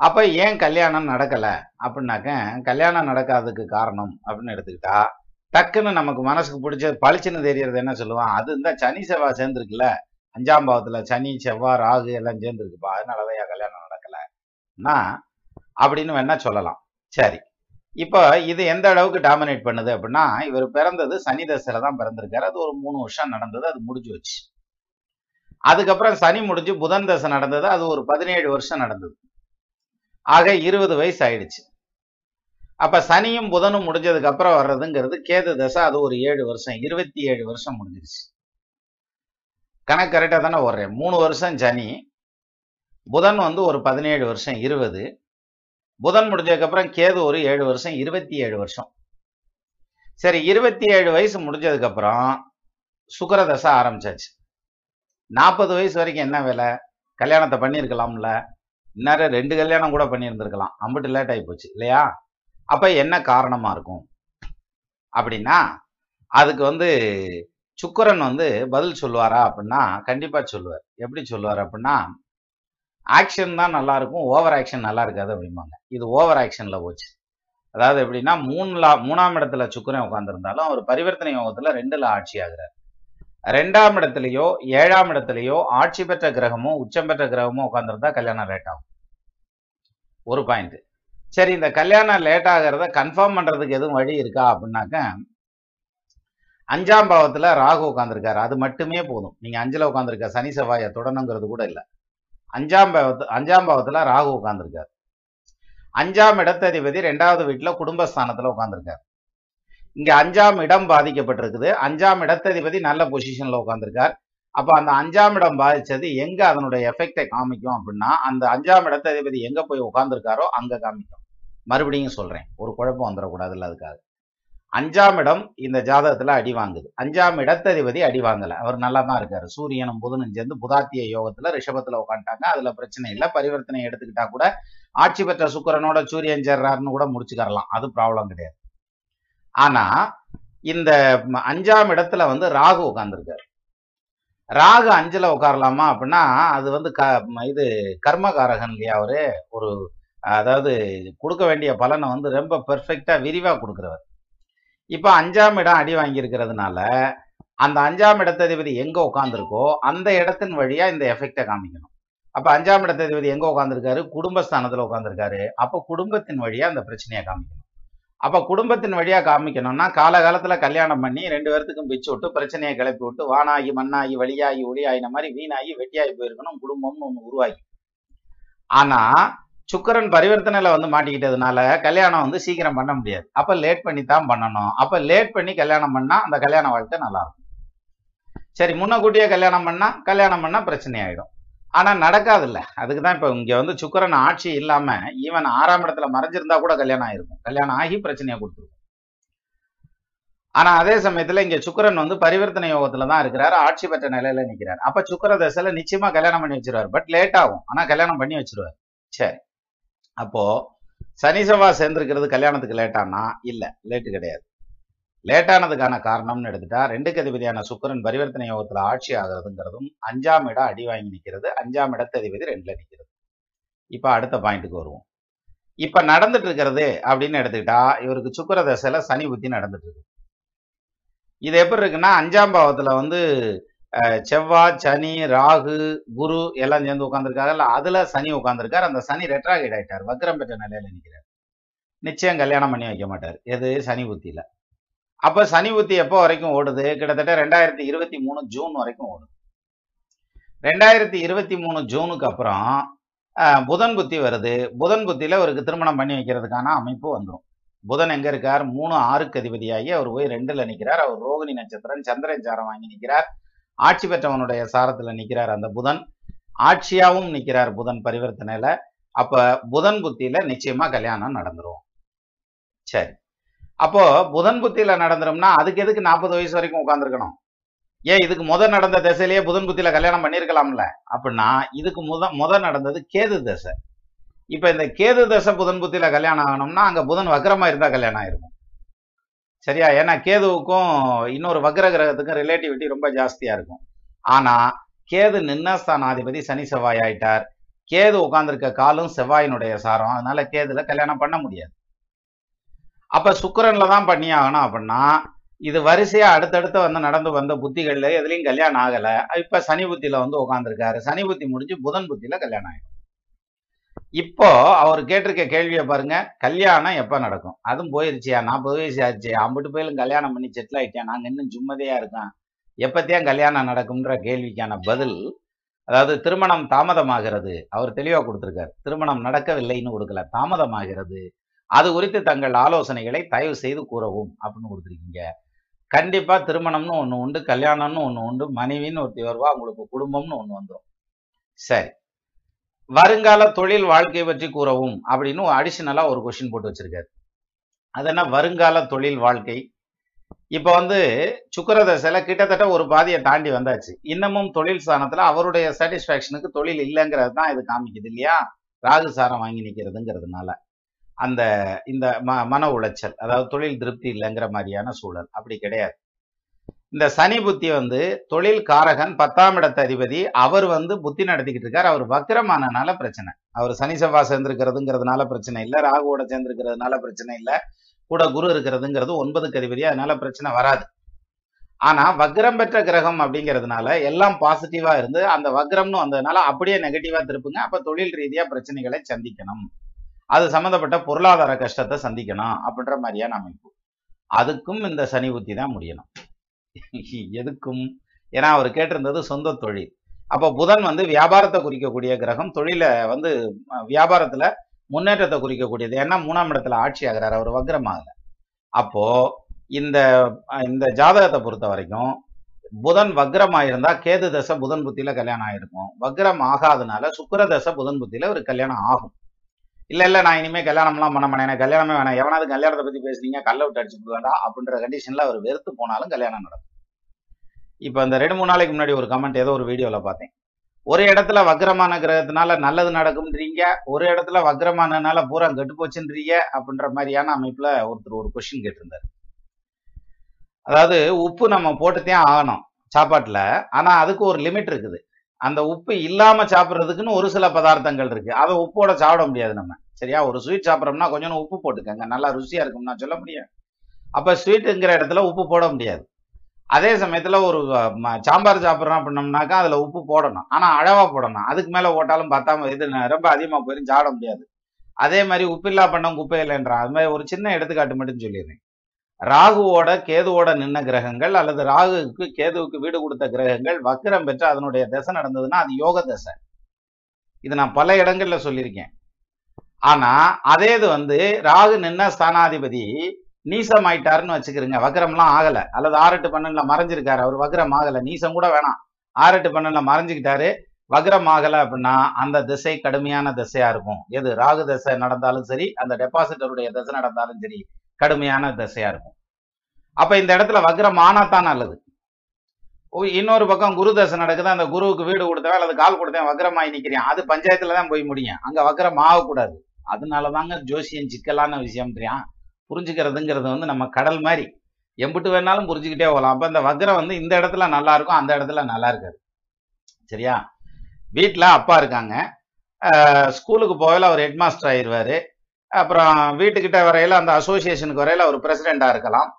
அப்ப ஏன் கல்யாணம் நடக்கல அப்படின்னாக்க, கல்யாணம் நடக்காததுக்கு காரணம் அப்படின்னு எடுத்துக்கிட்டா டக்குன்னு நமக்கு மனசுக்கு பிடிச்சது பளிச்சுன்னு தெரியறது என்ன சொல்லுவான், அது இந்த சனி செவ்வாய் சேர்ந்துருக்குல்ல, அஞ்சாம் பாவத்துல சனி செவ்வாய் ராகு எல்லாம் சேர்ந்துருக்குப்பா, அதனாலதான் என் கல்யாணம் நடக்கலன்னா அப்படின்னு வேணா சொல்லலாம். சரி, இப்போ இது எந்த அளவுக்கு டாமினேட் பண்ணுது அப்படின்னா, இவர் பிறந்தது சனி தசையில தான் பிறந்திருக்காரு. அது ஒரு மூணு வருஷம் நடந்தது, அது முடிஞ்சு வச்சு. அதுக்கப்புறம் சனி முடிஞ்சு புதன் தசை நடந்தது, அது ஒரு பதினேழு வருஷம் நடந்தது. ஆக இருபது வயசு ஆயிடுச்சு. அப்ப சனியும் புதனும் முடிஞ்சதுக்கு அப்புறம் வர்றதுங்கிறது கேது தசை, அது ஒரு ஏழு வருஷம், இருபத்தி ஏழு வருஷம் முடிஞ்சிருச்சு. கணக்கு கரெக்டா தானே வர்றேன். மூணு வருஷம் சனி, புதன் வந்து ஒரு பதினேழு வருஷம் இருபது, புதன் முடிஞ்சதுக்கு அப்புறம் கேது ஒரு ஏழு வருஷம், இருபத்தி ஏழு வருஷம். சரி, இருபத்தி ஏழு வயசு முடிஞ்சதுக்கு அப்புறம் சுக்கிர தசை ஆரம்பிச்சாச்சு. நாற்பது வயசு வரைக்கும் என்ன வேலை? கல்யாணத்தை பண்ணியிருக்கலாம்ல, இந்நேரம் ரெண்டு கல்யாணம் கூட பண்ணியிருந்திருக்கலாம், அம்பிட்டு லேட் ஆகி போச்சு இல்லையா? அப்ப என்ன காரணமா இருக்கும் அப்படின்னா, அதுக்கு வந்து சுக்கிரன் வந்து பதில் சொல்லுவாரா அப்படின்னா கண்டிப்பா சொல்லுவார். எப்படி சொல்லுவார் அப்படின்னா, ஆக்ஷன் தான் நல்லா இருக்கும், ஓவர் ஆக்ஷன் நல்லா இருக்காது அப்படிம்பாங்க. இது ஓவர் ஆக்ஷன்ல போச்சு. அதாவது எப்படின்னா, மூணுல மூணாம் இடத்துல சுக்கிரன் உட்கார்ந்துருந்தாலும் அவர் பரிவர்த்தனை யோகத்துல ரெண்டுல ஆட்சி ஆகிறார். ரெண்டாம் இடத்துலயோ ஏழாம் இடத்துலயோ ஆட்சி பெற்ற கிரகமோ உச்சம் பெற்ற கிரகமோ உட்கார்ந்துருந்தா கல்யாணம் லேட் ஆகும். ஒரு பாயிண்ட். சரி, இந்த கல்யாணம் லேட் ஆகிறத கன்ஃபார்ம் பண்றதுக்கு எதுவும் வழி இருக்கா அப்படின்னாக்க, அஞ்சாம் பாவத்துல ராகு உட்காந்துருக்காரு, அது மட்டுமே போதும். நீங்க அஞ்சுல உட்காந்துருக்க சனி செவ்வாயை தொடணுங்கிறது கூட இல்லை. அஞ்சாம் பாவத்து அஞ்சாம் பாவத்துல ராகு உட்காந்துருக்காரு. அஞ்சாம் இடத்ததிபதி ரெண்டாவது வீட்டுல குடும்பஸ்தானத்துல உட்காந்துருக்காரு. இங்க அஞ்சாம் இடம் பாதிக்கப்பட்டிருக்குது. அஞ்சாம் இடத்ததிபதி நல்ல பொசிஷன்ல உட்காந்துருக்கார். அப்ப அந்த அஞ்சாம் இடம் பாதிச்சது எங்க அதனுடைய எஃபெக்டை காமிக்கும் அப்படின்னா, அந்த அஞ்சாம் இடத்ததிபதி எங்க போய் உட்காந்துருக்காரோ அங்க காமிக்கும். மறுபடியும் சொல்றேன், ஒரு குழப்பம் வந்துடக்கூடாது. இல்லை, அதுக்காக அஞ்சாம் இடம் இந்த ஜாதகத்துல அடி வாங்குது. அஞ்சாம் இடத்ததிபதி அடி வாங்கல, அவர் நல்லா தான் இருக்காரு. சூரியனும் புதனும் சேர்ந்து புதாத்திய யோகத்துல ரிஷபத்துல உட்காந்துட்டாங்க, அதுல பிரச்சனை இல்லை. பரிவர்த்தனை எடுத்துக்கிட்டா கூட ஆட்சி பெற்ற சுக்கிரனோட சூரியன் சேர்றாருன்னு கூட முடிச்சுக்கரலாம், அது ப்ராப்ளம் கிடையாது. ஆனா இந்த அஞ்சாம் இடத்துல வந்து ராகு உட்கார்ந்துருக்காரு. ராகு அஞ்சுல உட்காரலாமா அப்படின்னா, அது வந்து க இது கர்மகாரகன் இல்லையா, அவரு ஒரு அதாவது கொடுக்க வேண்டிய பலனை வந்து ரொம்ப பெர்ஃபெக்டா விரிவா கொடுக்குறவர். இப்ப அஞ்சாம் இடம் அடி வாங்கியிருக்கிறதுனால அந்த அஞ்சாம் இடத்ததிபதி எங்க உட்காந்துருக்கோ அந்த இடத்தின் வழியா இந்த எஃபெக்டை காமிக்கணும். அப்ப அஞ்சாம் இடத்ததிபதி எங்க உட்காந்துருக்காரு? குடும்பஸ்தானத்துல உட்காந்துருக்காரு. அப்ப குடும்பத்தின் வழியா அந்த பிரச்சனையை காமிக்கணும். அப்ப குடும்பத்தின் வழியா காமிக்கணும்னா காலகாலத்துல கல்யாணம் பண்ணி ரெண்டு பேர்த்துக்கும் பிச்சு விட்டு பிரச்சனையை கிளப்பி விட்டு வானாகி மண்ணாகி வழியாகி ஒளியாயின மாதிரி வீணாகி வெட்டியாகி போயிருக்கணும் குடும்பம்னு ஒண்ணு உருவாகி. ஆனா சுக்கிரன் பரிவர்த்தனையில வந்து மாட்டிக்கிட்டதுனால கல்யாணம் வந்து சீக்கிரம் பண்ண முடியாது. அப்ப லேட் பண்ணி தான் பண்ணணும். அப்ப லேட் பண்ணி கல்யாணம் பண்ணா அந்த கல்யாண வாழ்க்கை நல்லா இருக்கும். சரி, முன்னக்கூட்டியே கல்யாணம் பண்ணா கல்யாணம் பண்ணா பிரச்சனை ஆயிடும். ஆனா நடக்காது இல்ல. அதுக்குதான் இப்ப இங்க வந்து சுக்கிரன் ஆட்சி இல்லாம ஈவன் ஆறாம் இடத்துல மறைஞ்சிருந்தா கூட கல்யாணம் ஆயிருக்கும், கல்யாணம் ஆகி பிரச்சனையை கொடுத்துருக்கும். ஆனா அதே சமயத்துல இங்க சுக்கிரன் வந்து பரிவர்த்தனை யோகத்துலதான் இருக்கிறாரு, ஆட்சி பெற்ற நிலையில நிக்கிறாரு. அப்ப சுக்கிர தசையில நிச்சயமா கல்யாணம் பண்ணி வச்சிருவாரு, பட் லேட் ஆகும், ஆனா கல்யாணம் பண்ணி வச்சிருவாரு. சரி, அப்போ சனி செவ்வாய் சேர்ந்திருக்கிறது கல்யாணத்துக்கு லேட்டானா? இல்ல, லேட்டு கிடையாது. லேட்டானதுக்கான காரணம்னு எடுத்துட்டா, ரெண்டுக்கு அதிபதியான சுக்கிரன் பரிவர்த்தனை யோகத்துல ஆட்சி ஆகிறதுங்கிறதும் அஞ்சாம் இடம் அடி வாங்கி நிற்கிறது, அஞ்சாம் இடத்ததிபதி ரெண்டுல நிற்கிறது. இப்ப அடுத்த பாயிண்ட்டுக்கு வருவோம். இப்ப நடந்துட்டு இருக்கிறது அப்படின்னு எடுத்துக்கிட்டா, இவருக்கு சுக்கிர தசையில சனி புத்தி நடந்துட்டு இருக்கு. இது எப்படி இருக்குன்னா, அஞ்சாம் பாவத்துல வந்து செவ்வாய் சனி ராகு குரு எல்லாம் சேர்ந்து உட்காந்துருக்காரு. அதுல சனி உட்காந்துருக்காரு. அந்த சனி ரெட்ராகேட் ஆயிட்டார், வக்ரம் பெற்ற நிலையில நிற்கிறார். நிச்சயம் கல்யாணம் பண்ணி வைக்க மாட்டார் எது சனி புத்தியில. அப்ப சனி புத்தி எப்போ வரைக்கும் ஓடுது? கிட்டத்தட்ட ரெண்டாயிரத்தி இருபத்தி மூணு ஜூன் வரைக்கும் ஓடுது. ரெண்டாயிரத்தி இருபத்தி மூணு ஜூனுக்கு அப்புறம் புதன் புத்தி வருது. புதன் புத்தியில அவருக்கு திருமணம் பண்ணி வைக்கிறதுக்கான அமைப்பு வந்துடும். புதன் எங்க இருக்கார்? மூணு ஆறுக்கு அதிபதியாகி அவர் போய் ரெண்டுல நிற்கிறார். அவர் ரோகிணி நட்சத்திரம், சந்திரன் சாரம் வாங்கி நிற்கிறார். ஆட்சி பெற்றவனுடைய சாரத்துல நிற்கிறார் அந்த புதன். ஆட்சியாவும் நிற்கிறார் புதன் பரிவர்த்தனையில. அப்ப புதன் புத்தியில நிச்சயமா கல்யாணம் நடந்துரும். சரி, அப்போ புதன் புத்தியில நடந்துரும்னா அதுக்கு எதுக்கு நாற்பது வயசு வரைக்கும் உட்காந்துருக்கணும்? ஏன் இதுக்கு முதல் நடந்த திசையிலேயே புதன் புத்தியில கல்யாணம் பண்ணியிருக்கலாம்ல? அப்படின்னா இதுக்கு முத முதல் நடந்தது கேது திசை. இப்ப இந்த கேது தசை புதன் புத்தியில கல்யாணம் ஆகணும்னா அங்க புதன் வக்ரமா இருந்தா கல்யாணம் ஆயிருக்கும். சரியா? ஏன்னா கேதுவுக்கும் இன்னொரு வக்ர கிரகத்துக்கும் ரிலேட்டிவிட்டி ரொம்ப ஜாஸ்தியா இருக்கும். ஆனா கேது நின்னஸ்தானாதிபதி சனி செவ்வாய் ஆயிட்டார். கேது உட்கார்ந்துருக்க காலும் செவ்வாயினுடைய சாரம். அதனால கேதுல கல்யாணம் பண்ண முடியாது. அப்ப சுக்கிரன்ல தான் பண்ணி ஆகணும். அப்படின்னா இது வரிசையா அடுத்தடுத்து வந்து நடந்து வந்த புத்திகள்ல எதுலையும் கல்யாணம் ஆகல. இப்ப சனி புத்தியில வந்து உட்காந்துருக்காரு. சனி புத்தி முடிஞ்சு புதன் புத்தியில கல்யாணம் ஆயிடும். இப்போ அவர் கேட்டிருக்க கேள்வியை பாருங்க, கல்யாணம் எப்போ நடக்கும்? அதுவும் போயிருச்சியா, நாற்பது வயசு ஆச்சு, அம்பிட்டு போயிலும் கல்யாணம் பண்ணி செட்டில் ஆகிட்டேன், நாங்கள் இன்னும் ஜும்மதியாக இருக்கோம், எப்பத்தையும் கல்யாணம் நடக்கும்ன்ற கேள்விக்கான பதில், அதாவது திருமணம் தாமதமாகிறது. அவர் தெளிவாக கொடுத்துருக்காரு, திருமணம் நடக்கவில்லைன்னு கொடுக்கல, தாமதமாகிறது, அது குறித்து தங்கள் ஆலோசனைகளை தயவு செய்து கூறவும் அப்படின்னு கொடுத்துருக்கீங்க. கண்டிப்பாக திருமணம்னு ஒன்று உண்டு, கல்யாணம்னு ஒன்று உண்டு, மனைவின்னு ஒருத்தி வருவா, உங்களுக்கு குடும்பம்னு ஒன்று வந்துடும். சரி, வருங்கால தொழில் வாழ்க்கையை பற்றி கூறவும் அப்படின்னு அடிஷனலா ஒரு கொஸ்டின் போட்டு வச்சிருக்காரு. அது என்ன? வருங்கால தொழில் வாழ்க்கை. இப்ப வந்து சுக்கிரதசையில கிட்டத்தட்ட ஒரு பாதியை தாண்டி வந்தாச்சு. இன்னமும் தொழில் ஸ்தானத்துல அவருடைய சாட்டிஸ்பேக்ஷனுக்கு தொழில் இல்லைங்கிறது தான் இது காமிக்குது இல்லையா? ராகு சாரம் வாங்கி நிற்கிறதுங்கிறதுனால அந்த இந்த ம மன உளைச்சல், அதாவது தொழில் திருப்தி இல்லைங்கிற மாதிரியான சூழல். அப்படி கிடையாது. இந்த சனி புத்தி வந்து தொழில் காரகன், பத்தாம் இடத்த அதிபதி. அவர் வந்து புத்தி நடத்திக்கிட்டு இருக்கார். அவர் வக்ரமானனால பிரச்சனை. அவர் சனி செவ்வாய் சேர்ந்திருக்கிறதுங்கிறதுனால பிரச்சனை இல்லை, ராகுவோட சேர்ந்திருக்கிறதுனால பிரச்சனை இல்லை, கூட குரு இருக்கிறதுங்கிறது ஒன்பதுக்கு அதிபதி, அதனால பிரச்சனை வராது. ஆனா வக்ரம் பெற்ற கிரகம் அப்படிங்கிறதுனால எல்லாம் பாசிட்டிவா இருந்து அந்த வக்ரம்னு வந்ததுனால அப்படியே நெகட்டிவா திருப்புங்க. அப்ப தொழில் ரீதியா பிரச்சனைகளை சந்திக்கணும், அது சம்பந்தப்பட்ட பொருளாதார கஷ்டத்தை சந்திக்கணும் அப்படின்ற மாதிரியான அமைப்பு. அதுக்கும் இந்த சனி புத்தி தான் முடியணும். எதுக்கும்? ஏன்னா அவர் கேட்டிருந்தது சொந்த தொழில். அப்போ புதன் வந்து வியாபாரத்தை குறிக்கக்கூடிய கிரகம், தொழில வந்து வியாபாரத்துல முன்னேற்றத்தை குறிக்கக்கூடியது. ஏன்னா மூணாம் இடத்துல ஆட்சி ஆகிறார், அவர் வக்ரமாகல. அப்போ இந்த இந்த ஜாதகத்தை பொறுத்த வரைக்கும் புதன் வக்ரமாயிருந்தா கேது தசை புதன் புத்தியில கல்யாணம் ஆயிருக்கும். வக்ரம் ஆகாதனால சுக்கிர தசை புதன் புத்தியில ஒரு கல்யாணம் ஆகும். இல்ல இல்ல நான் இனிமே கல்யாணம்லாம் பண்ண மாட்டேன், எனக்கு கல்யாணமே வேணாம், எவனாவது கல்யாணத்தை பத்தி பேசுறீங்க, கல்லை விட்டு அடிச்சு போக வேண்டாம் அப்படின்ற கண்டிஷன்ல அவர் வெறுத்து போனாலும் கல்யாணம் நடக்கும். இப்ப இந்த ரெண்டு மூணு நாளைக்கு முன்னாடி ஒரு கமெண்ட் ஏதோ ஒரு வீடியோல பார்த்தேன். ஒரு இடத்துல வக்ரமான கிரகத்தினால நல்லது நடக்கும்ன்றீங்க, ஒரு இடத்துல வக்ரமானனால பூரா கெட்டு போச்சுன்றீங்க அப்படின்ற மாதிரியான அமைப்புல ஒருத்தர் ஒரு கொஸ்டின் கேட்டிருந்தாரு. அதாவது உப்பு நம்ம போட்டுத்தான் ஆகணும் சாப்பாட்டுல, ஆனா அதுக்கு ஒரு லிமிட் இருக்குது. அந்த உப்பு இல்லாம சாப்பிட்றதுக்குன்னு ஒரு சில பதார்த்தங்கள் இருக்கு, அதை உப்போட சாப்பிட முடியாது நம்ம. சரியா? ஒரு ஸ்வீட் சாப்பிட்றோம்னா கொஞ்சம் உப்பு போட்டுக்கங்க, நல்லா ருசியா இருக்கும்னா சொல்ல முடியாது. அப்ப ஸ்வீட்டுங்கிற இடத்துல உப்பு போட முடியாது. அதே சமயத்துல ஒரு சாம்பார் சாப்பிட்றோம் அப்படின்னம்னாக்கா அதுல உப்பு போடணும், ஆனா அளவா போடணும். அதுக்கு மேல போட்டாலும் பத்தாம இது ரொம்ப அதிகமா போயிடும், சாப்பிட முடியாது. அதே மாதிரி உப்பில்லா பண்ணோம் குப்பை இல்லைன்றான். அது மாதிரி ஒரு சின்ன எடுத்துக்காட்டு மட்டும் சொல்லிடுறேன். ராகுவோட கேதுவோட நின்ன கிரகங்கள் அல்லது ராகுவுக்கு கேதுவுக்கு வீடு கொடுத்த கிரகங்கள் வக்ரம் பெற்று அதனுடைய தசை நடந்ததுன்னா அது யோக தசை. இது நான் பல இடங்கள்ல சொல்லியிருக்கேன். ஆனா அதே இது வந்து ராகு நின்ன ஸ்தானாதிபதி நீசம் ஆயிட்டாருன்னு வச்சுக்கிறீங்க, வக்ரம்லாம் ஆகல, அல்லது ஆறெட்டு பன்னெண்டுல மறைஞ்சிருக்காரு, அவர் வக்ரம் ஆகல, நீசம் கூட வேணாம், ஆறெட்டு பன்னெண்டுல மறைஞ்சுக்கிட்டாரு, வக்ரம் ஆகல அப்படின்னா அந்த திசை கடுமையான திசையா இருக்கும். எது ராகு தசை நடந்தாலும் சரி, அந்த டெபாசிட்டருடைய தசை நடந்தாலும் சரி, கடுமையான திசையா இருக்கும். அப்ப இந்த இடத்துல வக்ரம் ஆனாத்தான் நல்லது. இன்னொரு பக்கம் குரு தசை நடக்குது, அந்த குருவுக்கு வீடு கொடுத்தவன் அல்லது கால் கொடுத்தவன் வக்ரம் ஆகி நிக்கிறேன், அது பஞ்சாயத்துல தான் போய் முடியும், அங்க வக்ரம் ஆகக்கூடாது. அதனாலதாங்க ஜோசியன் சிக்கலான விஷயம்ன்றியா புரிஞ்சுக்கிறதுங்கிறது வந்து நம்ம கடல் மாதிரி எம்பிட்டு வேணாலும் புரிஞ்சுக்கிட்டே போகலாம். அப்ப இந்த வக்ரம் வந்து இந்த இடத்துல நல்லா இருக்கும், அந்த இடத்துல நல்லா இருக்காது. சரியா? வீட்டுல அப்பா இருக்காங்க, ஸ்கூலுக்கு போகல அவர் ஹெட் மாஸ்டர் ஆயிடுவாரு, அப்புறம் வீட்டுக்கிட்ட வரையில அந்த அசோசியேஷனுக்கு வரையில அவர் பிரசிடெண்டா இருக்கலாம்,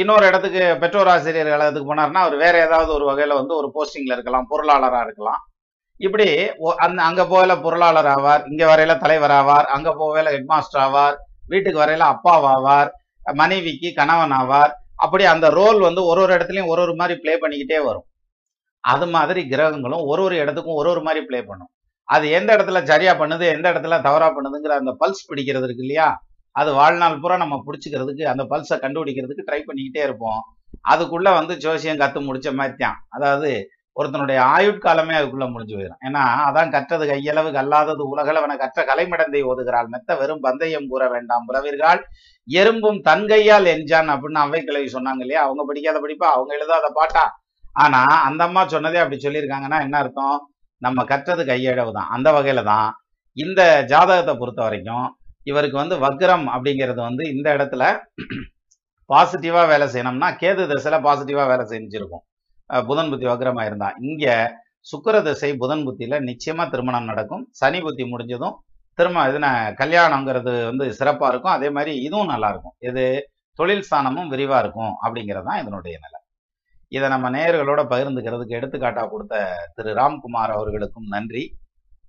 இன்னொரு இடத்துக்கு பெற்றோர் ஆசிரியர் கழகத்துக்கு போனார்னா அவர் வேற ஏதாவது ஒரு வகையில வந்து ஒரு போஸ்டிங்ல இருக்கலாம், பொருளாளராக இருக்கலாம். இப்படி அந்த அங்க போகல பொருளாளர் ஆவார், இங்க வரையில தலைவர் ஆவார், அங்க போகல ஹெட்மாஸ்டர் ஆவார், வீட்டுக்கு வரையில அப்பாவாவார், மனைவிக்கு கணவன் ஆவார். அப்படி அந்த ரோல் வந்து ஒரு ஒரு இடத்துலையும் ஒரு ஒரு மாதிரி பிளே பண்ணிக்கிட்டே வரும். அது மாதிரி கிரகங்களும் ஒரு ஒரு இடத்துக்கும் ஒரு ஒரு மாதிரி பிளே பண்ணும். அது எந்த இடத்துல சரியா பண்ணுது, எந்த இடத்துல தவறா பண்ணுதுங்கிற அந்த பல்ஸ் பிடிக்கிறது இருக்கு இல்லையா, அது வாழ்நாள் பூரா நம்ம பிடிச்சிக்கிறதுக்கு அந்த பல்ஸை கண்டுபிடிக்கிறதுக்கு ட்ரை பண்ணிக்கிட்டே இருப்போம். அதுக்குள்ள வந்து ஜோசியம் கத்து முடிச்ச மாதிரி தான், அதாவது ஒருத்தனுடைய ஆயுட்காலமே அதுக்குள்ள முடிஞ்சு போயிடும். ஏன்னா அதான் கற்றது கையளவு கல்லாதது உலகளவன கற்ற கலைமடந்தை ஓதுகிறாள் மெத்த வெறும் பந்தயம் கூற வேண்டாம் புலவீர்கள் எறும்பும் தன் கையால் எஞ்சான் அப்படின்னு அவை கிளவி சொன்னாங்க இல்லையா. அவங்க படிக்காத படிப்பா, அவங்க எழுதாத பாட்டா? ஆனா அந்த அம்மா சொன்னதே அப்படி சொல்லியிருக்காங்கன்னா என்ன அர்த்தம், நம்ம கற்றது கையளவு தான். அந்த வகையில தான் இந்த ஜாதகத்தை பொறுத்த வரைக்கும் இவருக்கு வந்து வக்ரம் அப்படிங்கிறது வந்து இந்த இடத்துல பாசிட்டிவா வேலை செய்யணும்னா கேது திசையில பாசிட்டிவா வேலை செஞ்சிருக்கும், புதன் புத்தி வக்ரமா இருந்தா. இங்க சுக்கிர திசை புதன் புத்தியில நிச்சயமா திருமணம் நடக்கும், சனி புத்தி முடிஞ்சதும் திரும்ப இதுன கல்யாணங்கிறது வந்து சிறப்பா இருக்கும். அதே மாதிரி இதுவும் நல்லா இருக்கும், இது தொழில் ஸ்தானமும் விரிவா இருக்கும் அப்படிங்கிறதான் இதனுடைய நிலை. இதை நம்ம நேயர்களோட பகிர்ந்துக்கிறதுக்கு எடுத்துக்காட்டா கொடுத்த திரு ராம்குமார் அவர்களுக்கும் நன்றி.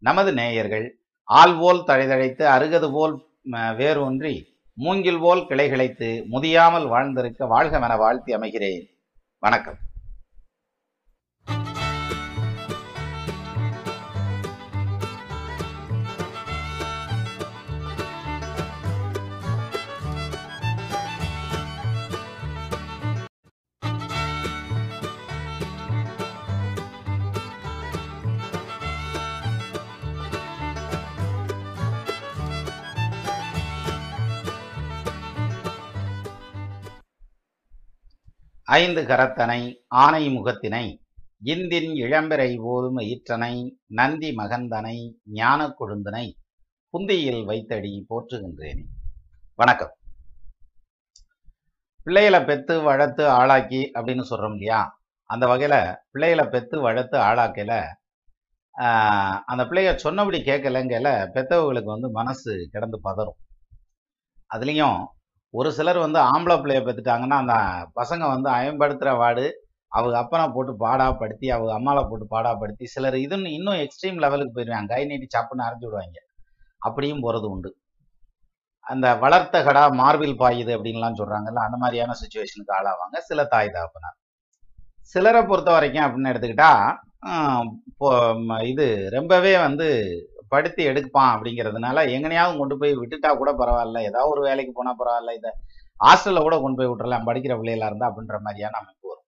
நமது நேயர்கள் ஆள் போல் தழைதழைத்து அருகது போல் வேரூன்றி மூங்கில் போல் கிளைகிளைத்து முதியாமல் வாழ்ந்திருக்க வாழ்கவென வாழ்த்தி அமைகிறேன். வணக்கம். ஐந்து கரத்தனை ஆனை முகத்தினை இந்தின் இளம்பிரை போதும் ஈற்றனை நந்தி மகந்தனை ஞான கொழுந்தனை புந்தியில் வைத்தடி போற்றுகின்றேனே. வணக்கம். பிள்ளைகளை பெத்து வளர்த்து ஆளாக்கி அப்படின்னு சொல்றோம் இல்லையா, அந்த வகையில பிள்ளைகளை பெத்து வளர்த்து ஆளாக்கல அந்த பிள்ளைய சொன்னபடி கேட்கலங்கல பெத்தவங்களுக்கு வந்து மனசு கிடந்து பதறும். அதுலேயும் ஒரு சிலர் வந்து ஆம்பளை பிள்ளைய பெற்றுட்டாங்கன்னா அந்த பசங்க வந்து அயம்படுத்துகிற வாடு அவங்க அப்பனை போட்டு பாடாப்படுத்தி அவங்க அம்மாவை போட்டு பாடாப்படுத்தி சிலர் இதுன்னு இன்னும் எக்ஸ்ட்ரீம் லெவலுக்கு போயிடுவாங்க, கை நீட்டி சாப்புன்னு அரைஞ்சி விடுவாங்க. அப்படியும் போகிறது உண்டு. அந்த வளர்த்த கடா மார்பில் பாயுது அப்படின்லாம் சொல்கிறாங்கல்ல, அந்த மாதிரியான சுச்சுவேஷனுக்கு ஆளாவாங்க சில தாய் தாப்பனார். சிலரை பொறுத்த வரைக்கும் அப்படின்னு எடுத்துக்கிட்டால் இது ரொம்பவே வந்து படுத்தி எடுப்பான் அப்படிங்கிறதுனால எங்கனையாவது கொண்டு போய் விட்டுட்டா கூட பரவாயில்ல, ஏதாவது ஒரு வேலைக்கு போனால் பரவாயில்ல, இதை ஹாஸ்டலில் கூட கொண்டு போய் விட்டுறலாம் படிக்கிற பிள்ளைகளா இருந்தால் அப்படின்ற மாதிரியான அமைப்பு வரும்.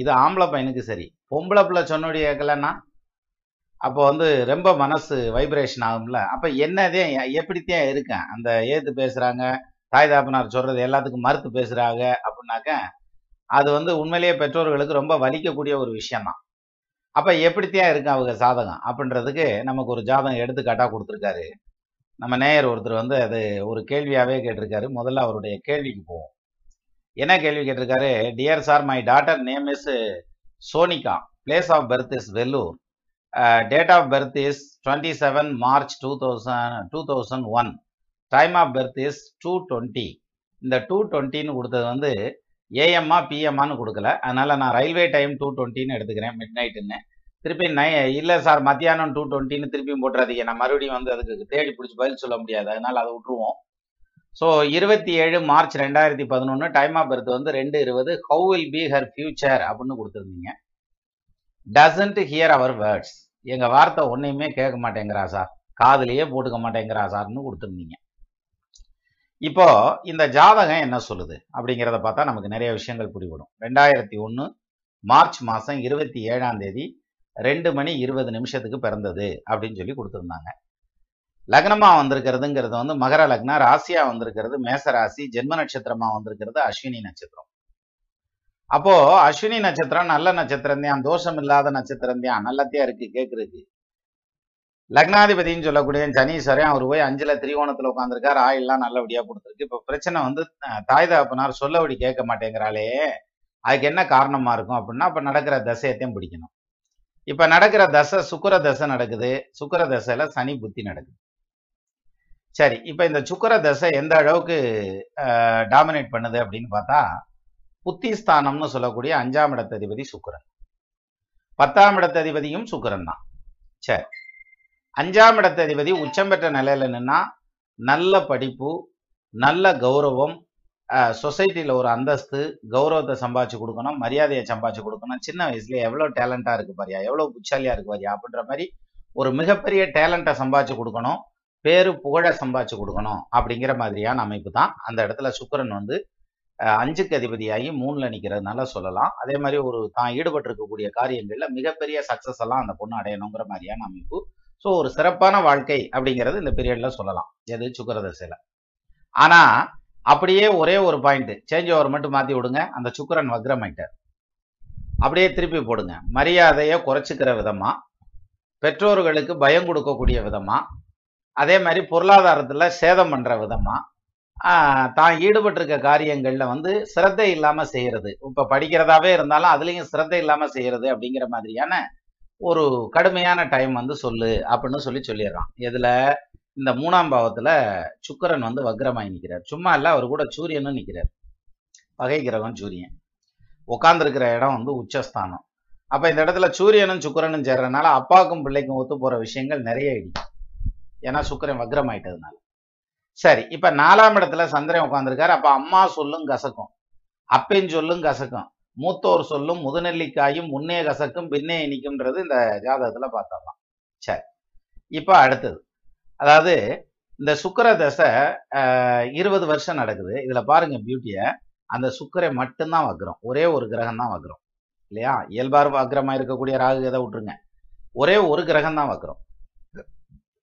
இது ஆம்பளை பையனுக்கு சரி. பொம்பளை பிள்ளை சொன்னோடைய கேட்கலன்னா அப்போ வந்து ரொம்ப மனசு வைப்ரேஷன் ஆகும்ல. அப்போ என்னதே எப்படித்தான் இருக்கேன் அந்த ஏற்று பேசுகிறாங்க, தாய் தாப்பனார் சொல்கிறது எல்லாத்துக்கும் மறுத்து பேசுகிறாங்க அப்படின்னாக்க அது வந்து உண்மையிலேயே பெற்றோர்களுக்கு ரொம்ப வலிக்கக்கூடிய ஒரு விஷயம்தான். அப்போ எப்படித்தான் இருக்கு அவங்க ஜாதகம் அப்படின்றதுக்கு நமக்கு ஒரு ஜாதகம் எடுத்துக்காட்டாக கொடுத்துருக்காரு நம்ம நேயர் ஒருத்தர். வந்து அது ஒரு கேள்வியாகவே கேட்டிருக்காரு. முதல்ல அவருடைய கேள்விக்கு போவோம். என்ன கேள்வி கேட்டிருக்காரு, dear sir, my daughter name is Sonika, place of birth is Vellore, date of birth is twenty seven March two thousand two thousand one time of birth is two twenty. இந்த டூ டுவெண்ட்டின்னு கொடுத்தது வந்து ஏஎம்மா பிஎம்மான்னு கொடுக்கல, அதனால நான் ரயில்வே டைம் டூ டுவெண்ட்டின்னு எடுத்துக்கிறேன், mid நைட்டுன்னு. திருப்பி நை இல்லை சார் மத்தியானம் டூ டுவெண்ட்டின்னு திருப்பியும் போட்டுறாதீங்க, நான் மறுபடியும் வந்து அதுக்கு தேடி பிடிச்சி பதில் சொல்ல முடியாது, அதனால அதை விட்டுருவோம். ஸோ இருபத்தி ஏழு மார்ச் ரெண்டாயிரத்தி பதினொன்று டைம் ஆஃப் பர்த் வந்து ரெண்டு இருபது. How will be her future அப்படின்னு கொடுத்துருந்தீங்க. டசன்ட் ஹியர் அவர் வேர்ட்ஸ், எங்கள் வார்த்தை ஒன்றையுமே கேட்க மாட்டேங்கிறா சார், காதுலேயே போட்டுக்க மாட்டேங்கிறா சார்னு கொடுத்துருந்தீங்க. இப்போ இந்த ஜாதகம் என்ன சொல்லுது அப்படிங்கிறத பார்த்தா நமக்கு நிறைய விஷயங்கள் புரிவிடும். ரெண்டாயிரத்தி ஒன்று மார்ச் மாதம் இருபத்தி ஏழாம் தேதி ரெண்டு மணி இருபது நிமிஷத்துக்கு பிறந்தது அப்படின்னு சொல்லி கொடுத்துருந்தாங்க. லக்னமாக வந்திருக்கிறதுங்கிறது வந்து மகர லக்னம், ராசியாக வந்திருக்கிறது மேசராசி, ஜென்ம நட்சத்திரமாக வந்திருக்கிறது அஸ்வினி நட்சத்திரம். அப்போது அஸ்வினி நட்சத்திரம் நல்ல நட்சத்திரம் தான், தோஷம் இல்லாத நட்சத்திரம் தான், நல்லத்தையா இருக்குது கேட்குறதுக்கு. லக்னாதிபதினு சொல்லக்கூடிய சனீஸ்வரன் அவர் போய் அஞ்சுல திரிகோணத்துல உட்காந்துருக்காரு, ஆயிலாம் நல்லபடியா கொடுத்துருக்கு. இப்போ பிரச்சனை வந்து தாய் தகப்பனார் சொல்லபடி கேட்க மாட்டேங்கிறாலே அதுக்கு என்ன காரணமா இருக்கும் அப்படின்னா இப்போ நடக்கிற தசையத்தையும் பிடிக்கணும். இப்போ நடக்கிற தசை சுக்கிர தசை நடக்குது, சுக்கிர தசையில சனி புத்தி நடக்குது. சரி, இப்போ இந்த சுக்கிர தசை எந்த அளவுக்கு டாமினேட் பண்ணுது அப்படின்னு பார்த்தா புத்திஸ்தானம்னு சொல்லக்கூடிய அஞ்சாம் இடத்ததிபதி சுக்கிரன், பத்தாம் இடத்ததிபதியும் சுக்கிரன் தான். சரி, அஞ்சாம் இடத்ததிபதி உச்சம் பெற்ற நிலையில நின்னா நல்ல படிப்பு, நல்ல கௌரவம், சொசைட்டியில் ஒரு அந்தஸ்து, கௌரவத்தை சம்பாதிச்சு கொடுக்கணும், மரியாதையை சம்பாதிச்சு கொடுக்கணும். சின்ன வயசுல எவ்வளோ டேலண்டாக இருக்கு பாரியா, எவ்வளோ புட்சாலியாக இருக்கு பாரியா அப்படின்ற மாதிரி ஒரு மிகப்பெரிய டேலண்ட்டை சம்பாதிச்சு கொடுக்கணும், பேரு புகழை சம்பாதிச்சு கொடுக்கணும் அப்படிங்கிற மாதிரியான அமைப்பு தான். அந்த இடத்துல சுக்கிரன் வந்து அஞ்சுக்கு அதிபதியாகி மூணுல நிற்கிறதுனால சொல்லலாம். அதே மாதிரி ஒரு தான் ஈடுபட்டிருக்கக்கூடிய காரியங்களில் மிகப்பெரிய சக்ஸஸ் எல்லாம் அந்த பொண்ணு அடையணுங்கிற மாதிரியான அமைப்பு. ஸோ ஒரு சிறப்பான வாழ்க்கை அப்படிங்கிறது இந்த பீரியட்ல சொல்லலாம், எது சுக்கிர தசையில. ஆனா அப்படியே ஒரே ஒரு பாயிண்ட் சேஞ்ச் ஓவர் மட்டும் மாற்றி விடுங்க, அந்த சுக்கிரன் வக்ரமாயிட்டார், அப்படியே திருப்பி போடுங்க. மரியாதையை குறைச்சிக்கிற விதமா, பெற்றோர்களுக்கு பயம் கொடுக்கக்கூடிய விதமா, அதே மாதிரி பொருளாதாரத்தில் சேதம் பண்ணுற விதமா, தான் ஈடுபட்டிருக்க காரியங்களில் வந்து சிரத்தை இல்லாமல் செய்கிறது. இப்போ படிக்கிறதாவே இருந்தாலும் அதுலேயும் சிரத்தை இல்லாமல் செய்கிறது அப்படிங்கிற மாதிரியான ஒரு கடுமையான டைம் வந்து சொல்லு அப்படின்னு சொல்லி சொல்லிடுறான். இதில் இந்த மூணாம் பாவத்தில் சுக்கிரன் வந்து வக்ரமாய் நிற்கிறார். சும்மா இல்லை, அவர் கூட சூரியனும் நிற்கிறார், வகை கிரகம் சூரியன். உட்காந்துருக்கிற இடம் வந்து உச்சஸ்தானம். அப்போ இந்த இடத்துல சூரியனும் சுக்கிரனும் சேர்றதுனால அப்பாவுக்கும் பிள்ளைக்கும் ஒத்து போகிற விஷயங்கள் நிறைய இடிக்கும், ஏன்னா சுக்கிரன் வக்ரம் ஆயிட்டதுனால. சரி, இப்போ நாலாம் இடத்துல சந்திரன் உட்காந்துருக்காரு. அப்போ அம்மா சொல்லும் கசக்கும், அப்பையும் சொல்லும் கசக்கும், மூத்தோர் சொல்லும் முதுநெல்லிக்காயும் முன்னே கசக்கும் பின்னே இனிக்கும்ன்றது இந்த ஜாதகத்தில் பார்த்தோம்லாம். சரி, இப்போ அடுத்தது, அதாவது இந்த சுக்கிர தசை இருபது வருஷம் நடக்குது. இதில் பாருங்க பியூட்டியை, அந்த சுக்கிரன் மட்டும்தான் வக்ரம், ஒரே ஒரு கிரகம் தான் வக்ரம் இல்லையா. இயல்பார் வக்ரமாக இருக்கக்கூடிய ராகு எதை விட்டுருங்க, ஒரே ஒரு கிரகம் தான் வக்ரம்.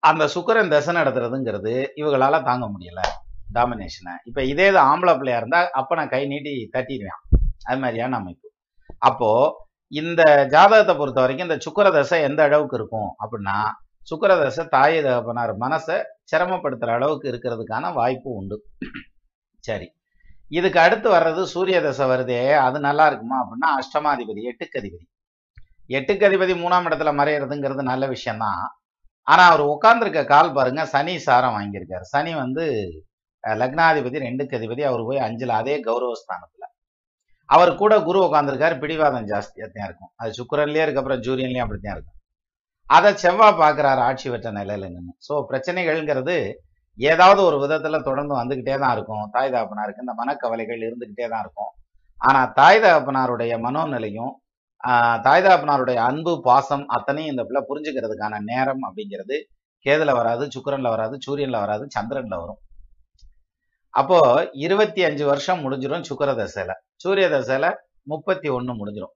அந்த சுக்கிரன் தசை நடத்துறதுங்கிறது இவங்களால தாங்க முடியல டாமினேஷனை. இப்போ இதே இது ஆம்பளை பிள்ளையா இருந்தால் அப்போ நான் கை நீட்டி தட்டிடுவேன், அது மாதிரியான அமைப்பு. அப்போ இந்த ஜாதகத்தை பொறுத்த வரைக்கும் இந்த சுக்கிர தசை எந்த அளவுக்கு இருக்கும் அப்படின்னா, சுக்கிர தசை தாய் தகப்பனார் மனசை சிரமப்படுத்துகிற அளவுக்கு இருக்கிறதுக்கான வாய்ப்பு உண்டு. சரி, இதுக்கு அடுத்து வர்றது சூரிய தசை வருதே, அது நல்லா இருக்குமா அப்படின்னா அஷ்டமாதிபதி எட்டுக்கு அதிபதி, எட்டுக்கு அதிபதி மூணாம் இடத்துல மறையிறதுங்கிறது நல்ல விஷயம்தான். ஆனால் அவர் உட்காந்துருக்க கால் பாருங்க, சனி சாரம் வாங்கியிருக்காரு. சனி வந்து லக்னாதிபதி ரெண்டுக்கு அதிபதி, அவர் போய் அஞ்சில் அதே கௌரவஸ்தானத்தில். அவர் கூட குரு உட்காந்துருக்காரு, பிடிவாதம் ஜாஸ்தியாகத்தான் இருக்கும். அது சுக்கிரன்லேயே இருக்கு, அப்புறம் சூரியன்லேயும் அப்படித்தான் இருக்கும். அதை செவ்வாய் பார்க்குறாரு ஆட்சி பெற்ற நிலையில நின்று. ஸோ பிரச்சனைகள்ங்கிறது ஏதாவது ஒரு விதத்தில் தொடர்ந்து வந்துக்கிட்டே தான் இருக்கும். தாய் தகப்பனாருக்கு இந்த மனக்கவலைகள் இருந்துக்கிட்டே தான் இருக்கும். ஆனால் தாய் தகப்பனாருடைய மனோநிலையும் தாய் தகப்பனாருடைய அன்பு பாசம் அத்தனையும் இந்த பிள்ளை புரிஞ்சுக்கிறதுக்கான நேரம் அப்படிங்கிறது கேதுல வராது, சுக்கிரன்ல வராது, சூரியன்ல வராது, சந்திரன்ல வரும். அப்போ இருபத்தி அஞ்சு வருஷம் முடிஞ்சிடும் சுக்கிர தசையில, சூரிய தசையில முப்பத்தி ஒன்று முடிஞ்சிடும்.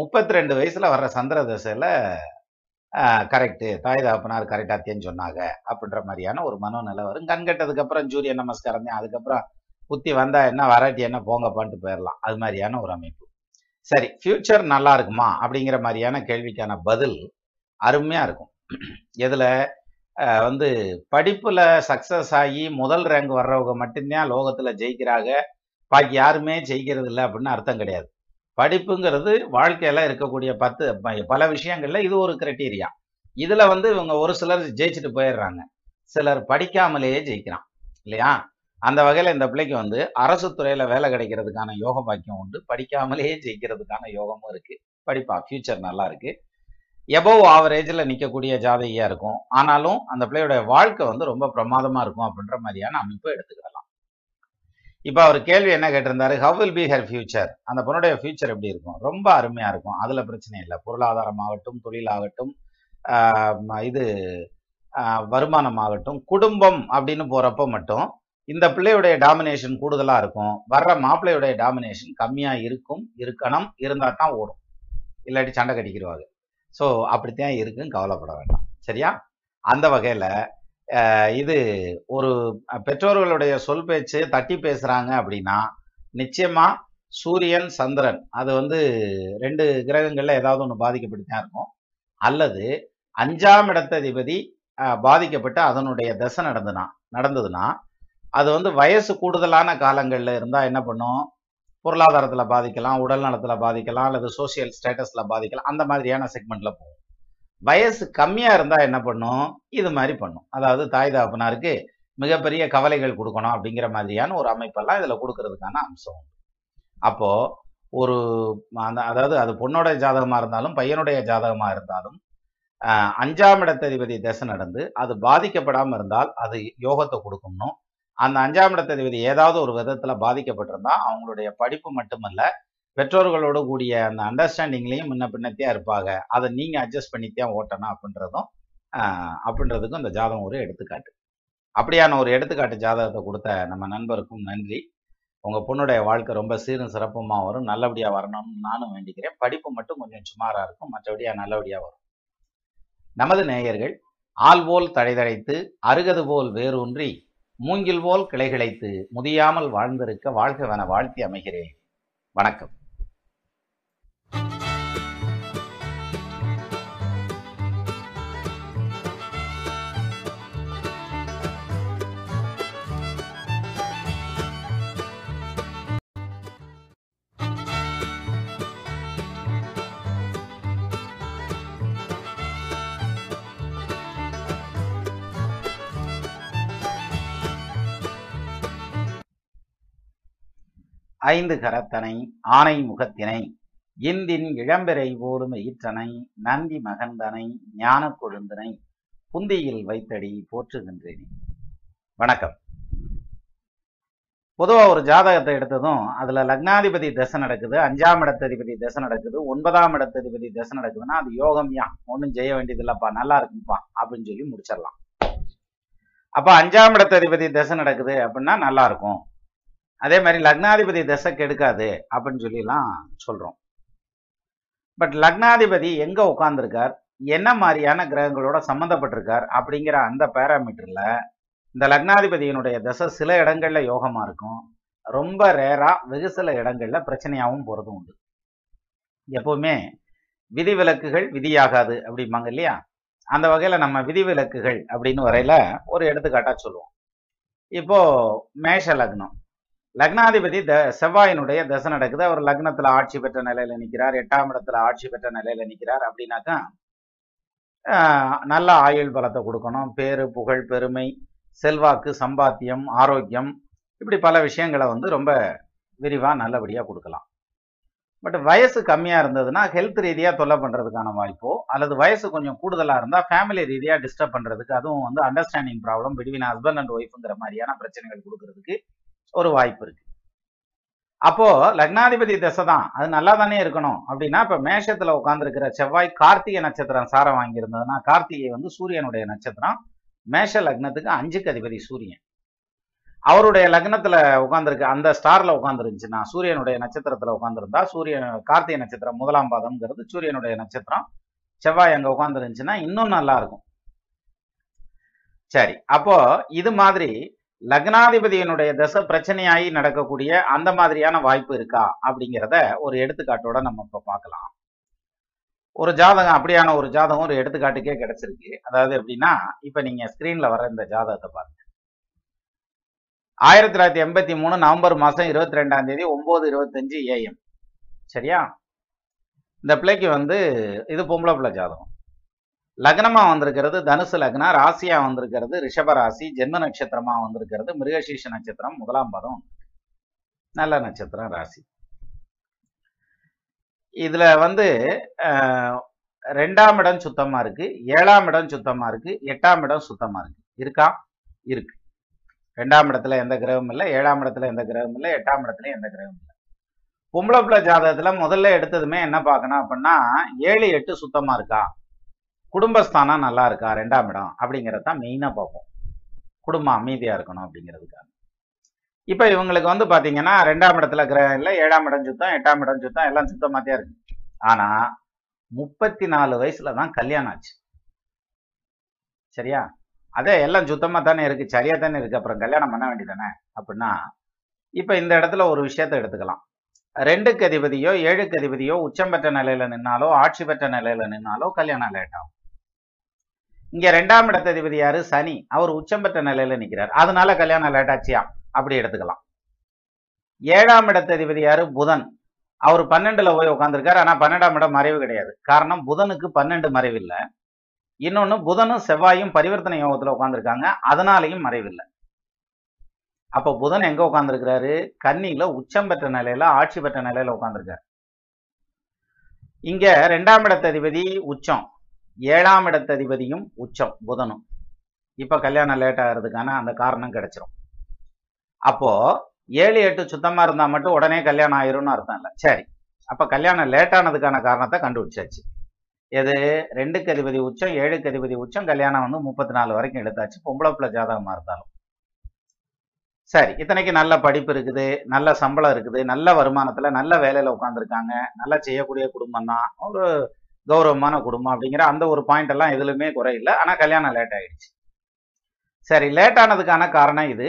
முப்பத்தி ரெண்டு வயசுல வர்ற சந்திர தசையில கரெக்டு, தாய் தகப்பனார் கரெக்டாத்தேன்னு சொன்னாங்க அப்படின்ற மாதிரியான ஒரு மனோநிலை வரும். கண்கட்டதுக்கு அப்புறம் சூரிய நமஸ்காரம் தான், அதுக்கப்புறம் புத்தி வந்தா என்ன வராட்டி என்ன போங்கப்பான்ட்டு போயிடலாம், அது மாதிரியான ஒரு அமைப்பு. சரி, ஃப்யூச்சர் நல்லா இருக்குமா அப்படிங்கிற மாதிரியான கேள்விக்கான பதில் அருமையாக இருக்கும். இதில் வந்து படிப்பில் சக்ஸஸ் ஆகி முதல் ரேங்க் வர்றவங்க மட்டும்தான் லோகத்தில் ஜெயிக்கிறாங்க, பாக்கி யாருமே ஜெயிக்கிறது இல்லை அப்படின்னு அர்த்தம் கிடையாது. படிப்புங்கிறது வாழ்க்கையில் இருக்கக்கூடிய பத்து பல விஷயங்களில் இது ஒரு கிரைட்டீரியா. இதில் வந்து இவங்க ஒரு சிலர் ஜெயிச்சுட்டு போயிடுறாங்க, சிலர் படிக்காமலேயே ஜெயிக்கிறான் இல்லையா. அந்த வகையில் இந்த பிள்ளைக்கு வந்து அரசு துறையில் வேலை கிடைக்கிறதுக்கான யோக பாக்கியம் உண்டு, படிக்காமலேயே ஜெயிக்கிறதுக்கான யோகமும் இருக்குது, படிப்பா ஃப்யூச்சர் நல்லா இருக்குது, எபோவ் ஆவரேஜில் நிற்கக்கூடிய ஜாதகியாக இருக்கும். ஆனாலும் அந்த பிள்ளையோடைய வாழ்க்கை வந்து ரொம்ப பிரமாதமாக இருக்கும் அப்படின்ற மாதிரியான அமைப்பை எடுத்துக்கிடலாம். இப்போ அவர் கேள்வி என்ன கேட்டிருந்தாரு, how will be her future, அந்த பொண்ணுடைய ஃப்யூச்சர் எப்படி இருக்கும், ரொம்ப அருமையாக இருக்கும். அதில் பிரச்சனை இல்லை, பொருளாதாரமாகட்டும், தொழிலாகட்டும், இது வருமானமாகட்டும், குடும்பம் அப்படின்னு போகிறப்ப மட்டும் இந்த பிள்ளையுடைய டாமினேஷன் கூடுதலாக இருக்கும், வர்ற மாப்பிள்ளையுடைய டாமினேஷன் கம்மியாக இருக்கும், இருக்கணும், இருந்தால் தான் ஓடும், இல்லாட்டி சண்டை கட்டிக்கிடுவாங்க. ஸோ அப்படித்தான் இருக்குன்னு கவலைப்பட வேண்டாம், சரியா. அந்த வகையில் இது ஒரு பெற்றோர்களுடைய சொல் பேச்சு தட்டி பேசுகிறாங்க அப்படின்னா நிச்சயமாக சூரியன் சந்திரன் அது வந்து ரெண்டு கிரகங்களில் ஏதாவது ஒன்று பாதிக்கப்பட்டு தான் இருக்கும், அல்லது அஞ்சாம் இடத்ததிபதி பாதிக்கப்பட்டு அதனுடைய தசை நடந்துனா நடந்ததுன்னா அது வந்து வயசு கூடுதலான காலங்களில் இருந்தால் என்ன பண்ணும், பொருளாதாரத்தில் பாதிக்கலாம், உடல் நலத்தில் பாதிக்கலாம், அல்லது சோசியல் ஸ்டேட்டஸில் பாதிக்கலாம், அந்த மாதிரியான செக்மெண்ட்டில் போகும். வயசு கம்மியாக இருந்தால் என்ன பண்ணும், இது மாதிரி பண்ணும். அதாவது தாய் தகப்பனாருக்கு மிகப்பெரிய கவலைகள் கொடுக்கணும் அப்படிங்கிற மாதிரியான ஒரு அமைப்பெல்லாம் இதில் கொடுக்கறதுக்கான அம்சம் உண்டு. அப்போது ஒரு அந்த அதாவது அது பொண்ணோட ஜாதகமாக இருந்தாலும் பையனுடைய ஜாதகமாக இருந்தாலும் அஞ்சாம் இடத்ததிபதி திசை நடந்து அது பாதிக்கப்படாமல் இருந்தால் அது யோகத்தை கொடுக்கணும். அந்த அஞ்சாம் இடத்ததிபதி ஏதாவது ஒரு விதத்தில் பாதிக்கப்பட்டிருந்தால் அவங்களுடைய படிப்பு மட்டுமல்ல பெற்றோர்களோடு கூடிய அந்த அண்டர்ஸ்டாண்டிங்லேயும் முன்ன பின்னத்தையாக இருப்பாங்க. அதை நீங்கள் அட்ஜஸ்ட் பண்ணித்தான் ஓட்டணும் அப்படின்றதும் அப்படின்றதுக்கும் இந்த ஜாதகம் ஒரு எடுத்துக்காட்டு. அப்படியான ஒரு எடுத்துக்காட்டு ஜாதகத்தை கொடுத்த நம்ம நண்பருக்கும் நன்றி. உங்கள் பொண்ணுடைய வாழ்க்கை ரொம்ப சீரும் சிறப்புமாக வரும், நல்லபடியாக வரணும்னு நானும் வேண்டிக்கிறேன். படிப்பு மட்டும் கொஞ்சம் சுமாராக இருக்கும், மற்றபடியாக நல்லபடியாக வரும். நமது நேயர்கள் ஆள்போல் தழைதழைத்து அருகது போல் வேரூன்றி மூங்கில் போல் கிளைகிழைத்து முதியாமல் வாழ்ந்திருக்க வாழ்கவென வாழ்த்தி அமைகிறேன். வணக்கம். ஐந்து கரத்தனை ஆனை முகத்தினை இந்தின் இளம்பெறை போலும் ஈற்றனை நந்தி மகந்தனை ஞான கொழுந்தனை புந்தியில் வைத்தடி போற்றுகின்றேனே. வணக்கம். பொதுவாக ஒரு ஜாதகத்தை எடுத்ததும் அதில் லக்னாதிபதி தசை நடக்குது, அஞ்சாம் இடத்ததிபதி தசை நடக்குது, ஒன்பதாம் இடத்ததிபதி தசை நடக்குதுன்னா அது யோகம் யா, ஒன்றும் செய்ய வேண்டியது இல்லைப்பா, நல்லா இருக்குப்பா அப்படின்னு சொல்லி முடிச்சிடலாம். அப்போ அஞ்சாம் இடத்ததிபதி தசை நடக்குது அப்படின்னா நல்லா இருக்கும், அதே மாதிரி லக்னாதிபதி தசை கெடுக்காது அப்படின்னு சொல்லிலாம் சொல்கிறோம். பட் லக்னாதிபதி எங்கே உட்கார்ந்துருக்கார், என்ன மாதிரியான கிரகங்களோட சம்மந்தப்பட்டிருக்கார் அப்படிங்கிற அந்த பேராமீட்டரில் இந்த லக்னாதிபதியினுடைய தசை சில இடங்களில் யோகமாக இருக்கும், ரொம்ப ரேராக வெகு சில இடங்களில் பிரச்சனையாகவும் போகிறது உண்டு. எப்போவுமே விதிவிலக்குகள் விதியாகாது அப்படிம்பாங்க இல்லையா, அந்த வகையில் நம்ம விதிவிலக்குகள் அப்படின்னு வரையில் ஒரு எடுத்துக்காட்டாக சொல்லுவோம். இப்போது மேஷ லக்னம், லக்னாதிபதி த செவ்வாயினுடைய தசை நடக்குது, அவர் லக்னத்தில் ஆட்சி பெற்ற நிலையில நிற்கிறார், எட்டாம் இடத்துல ஆட்சி பெற்ற நிலையில நிற்கிறார் அப்படின்னாக்கா நல்ல ஆயுள் பலத்தை கொடுக்கணும், பேரு புகழ் பெருமை செல்வாக்கு சம்பாத்தியம் ஆரோக்கியம் இப்படி பல விஷயங்களை வந்து ரொம்ப விரிவாக நல்லபடியாக கொடுக்கலாம். பட் வயசு கம்மியாக இருந்ததுன்னா ஹெல்த் ரீதியாக தொல்லை பண்ணுறதுக்கான வாய்ப்போ, அல்லது வயசு கொஞ்சம் கூடுதலாக இருந்தால் ஃபேமிலி ரீதியாக டிஸ்டர்ப் பண்ணுறதுக்கு, அதுவும் வந்து understanding problem between husband and ஒய்ஃபுங்கிற மாதிரியான பிரச்சனைகள் கொடுக்கறதுக்கு ஒரு வாய்ப்பு இருக்கு. அப்போ லக்னாதிபதி தசை தான், அது நல்லா தானே இருக்கணும் அப்படின்னா, இப்ப மேஷத்துல உட்கார்ந்துருக்கிற செவ்வாய் கார்த்திகை நட்சத்திரம் சாரம் வாங்கியிருந்ததுன்னா, கார்த்திகை வந்து சூரியனுடைய நட்சத்திரம், மேஷ லக்னத்துக்கு அஞ்சுக்கு அதிபதி சூரியன், அவருடைய லக்னத்துல உட்கார்ந்துருக்கு அந்த ஸ்டார்ல உட்கார்ந்துருந்துச்சுன்னா, சூரியனுடைய நட்சத்திரத்துல உட்கார்ந்துருந்தா, சூரியன் கார்த்திகை நட்சத்திரம் முதலாம் பாதம்ங்கிறது சூரியனுடைய நட்சத்திரம், செவ்வாய் அங்க உட்கார்ந்துருந்துச்சுன்னா இன்னும் நல்லா இருக்கும். சரி, அப்போ இது மாதிரி லக்னாதிபதியினுடைய தசை பிரச்சனையாகி நடக்கக்கூடிய அந்த மாதிரியான வாய்ப்பு இருக்கா அப்படிங்கிறத ஒரு எடுத்துக்காட்டோட நம்ம இப்போ பார்க்கலாம். ஒரு ஜாதகம் அப்படியான ஒரு ஜாதகம் ஒரு எடுத்துக்காட்டுக்கே கிடைச்சிருக்கு. அதாவது எப்படின்னா, இப்போ நீங்கள் ஸ்க்ரீனில் வர இந்த ஜாதகத்தை பாருங்க. ஆயிரத்தி தொள்ளாயிரத்தி எண்பத்தி மூணு நவம்பர் மாதம் இருபத்தி ரெண்டாம் தேதி ஒம்பது இருபத்தஞ்சு ஏஎம். சரியா, இந்த பிள்ளைக்கு வந்து இது பொம்பளை பிள்ளை ஜாதகம், லக்னமா வந்திருக்கிறது தனுசு லக்னம், ராசியா வந்திருக்கிறது ரிஷபராசி, ஜென்ம நட்சத்திரமா வந்திருக்கிறது மிருகசீஷ நட்சத்திரம் முதலாம் பாதம், நல்ல நட்சத்திரம் ராசி. இதுல வந்து ரெண்டாம் இடம் சுத்தமா இருக்கு, ஏழாம் இடம் சுத்தமா இருக்கு, எட்டாம் இடம் சுத்தமா இருக்கு. இருக்கா? இருக்கு. ரெண்டாம் இடத்துல எந்த கிரகம் இல்லை, ஏழாம் இடத்துல எந்த கிரகம் இல்லை, எட்டாம் இடத்துல எந்த கிரகம் இல்லை. பொம்பளை பிள்ளை ஜாதகத்துல முதல்ல எடுத்ததுமே என்ன பார்க்கணும் அப்படின்னா, ஏழு எட்டு சுத்தமா இருக்கா, குடும்பஸ்தானம் நல்லா இருக்கா, ரெண்டாம் இடம் அப்படிங்கிறது தான் மெயினாக பார்ப்போம், குடும்பம் அமைதியாக இருக்கணும் அப்படிங்கிறதுக்காக. இப்போ இவங்களுக்கு வந்து பார்த்தீங்கன்னா ரெண்டாம் இடத்துல கிரகம் இல்லை, ஏழாம் இடம் சுத்தம், எட்டாம் இடம் சுத்தம், எல்லாம் சுத்தமாக தான் இருக்கு. ஆனால் முப்பத்தி நாலு வயசுல தான் கல்யாணம் ஆச்சு. சரியா, அதே எல்லாம் சுத்தமாக தானே இருக்கு, சரியா தானே இருக்கு, அப்புறம் கல்யாணம் பண்ண வேண்டியதானே அப்படின்னா, இப்போ இந்த இடத்துல ஒரு விஷயத்தை எடுத்துக்கலாம். ரெண்டுக்கு அதிபதியோ ஏழுக்கு அதிபதியோ உச்சம் பெற்ற நிலையில நின்னாலோ ஆட்சி பெற்ற நிலையில நின்னாலோ கல்யாணம் லேட் ஆகும். இங்க ரெண்டாம் இடத்த அதிபதி யாரு? சனி, அவர் உச்சம் பெற்ற நிலையில நிற்கிறார், அதனால கல்யாணம் லேட் ஆச்சியா அப்படி எடுத்துக்கலாம். ஏழாம் இடத்த அதிபதி யாரு? புதன், அவர் பன்னெண்டுல போய் உட்காந்துருக்காரு, ஆனா பன்னெண்டாம் இடம் மறைவு கிடையாது. காரணம், புதனுக்கு பன்னெண்டு மறைவு இல்லை. இன்னொன்னு, புதனும் செவ்வாயும் பரிவர்த்தனை யோகத்துல உட்காந்துருக்காங்க, அதனாலையும் மறைவு இல்லை. அப்போ புதன் எங்கே உட்காந்துருக்கிறாரு? கன்னியில் உச்சம் பெற்ற நிலையில், ஆட்சி பெற்ற நிலையில் உட்காந்துருக்காரு. இங்கே ரெண்டாம் இடத்ததிபதி உச்சம், ஏழாம் இடத்ததிபதியும் உச்சம் புதனும். இப்போ கல்யாணம் லேட் ஆகிறதுக்கான அந்த காரணம் கிடைச்சிரும். அப்போது ஏழு எட்டு சுத்தமாக இருந்தால் மட்டும் உடனே கல்யாணம் ஆயிரும்னு அர்த்தம் இல்லை. சரி, அப்போ கல்யாணம் லேட் ஆனதுக்கான காரணத்தை கண்டுபிடிச்சாச்சு. எது? ரெண்டுக்கு அதிபதி உச்சம், ஏழுக்கு அதிபதி உச்சம், கல்யாணம் வந்து முப்பத்தி நாலு வரைக்கும் எடுத்தாச்சு, பொம்பளை பிள்ளை ஜாதகமாக இருந்தாலும். சரி, இத்தனைக்கு நல்ல படிப்பு இருக்குது, நல்ல சம்பளம் இருக்குது, நல்ல வருமானத்தில் நல்ல வேலையில் உட்காந்துருக்காங்க, நல்லா செய்யக்கூடிய குடும்பம் தான், ஒரு கௌரவமான குடும்பம் அப்படிங்கிற அந்த ஒரு பாயிண்ட் எல்லாம் எதுலையுமே குறையில்லை. ஆனால் கல்யாணம் லேட் ஆகிடுச்சு. சரி, லேட் ஆனதுக்கான காரணம் இது.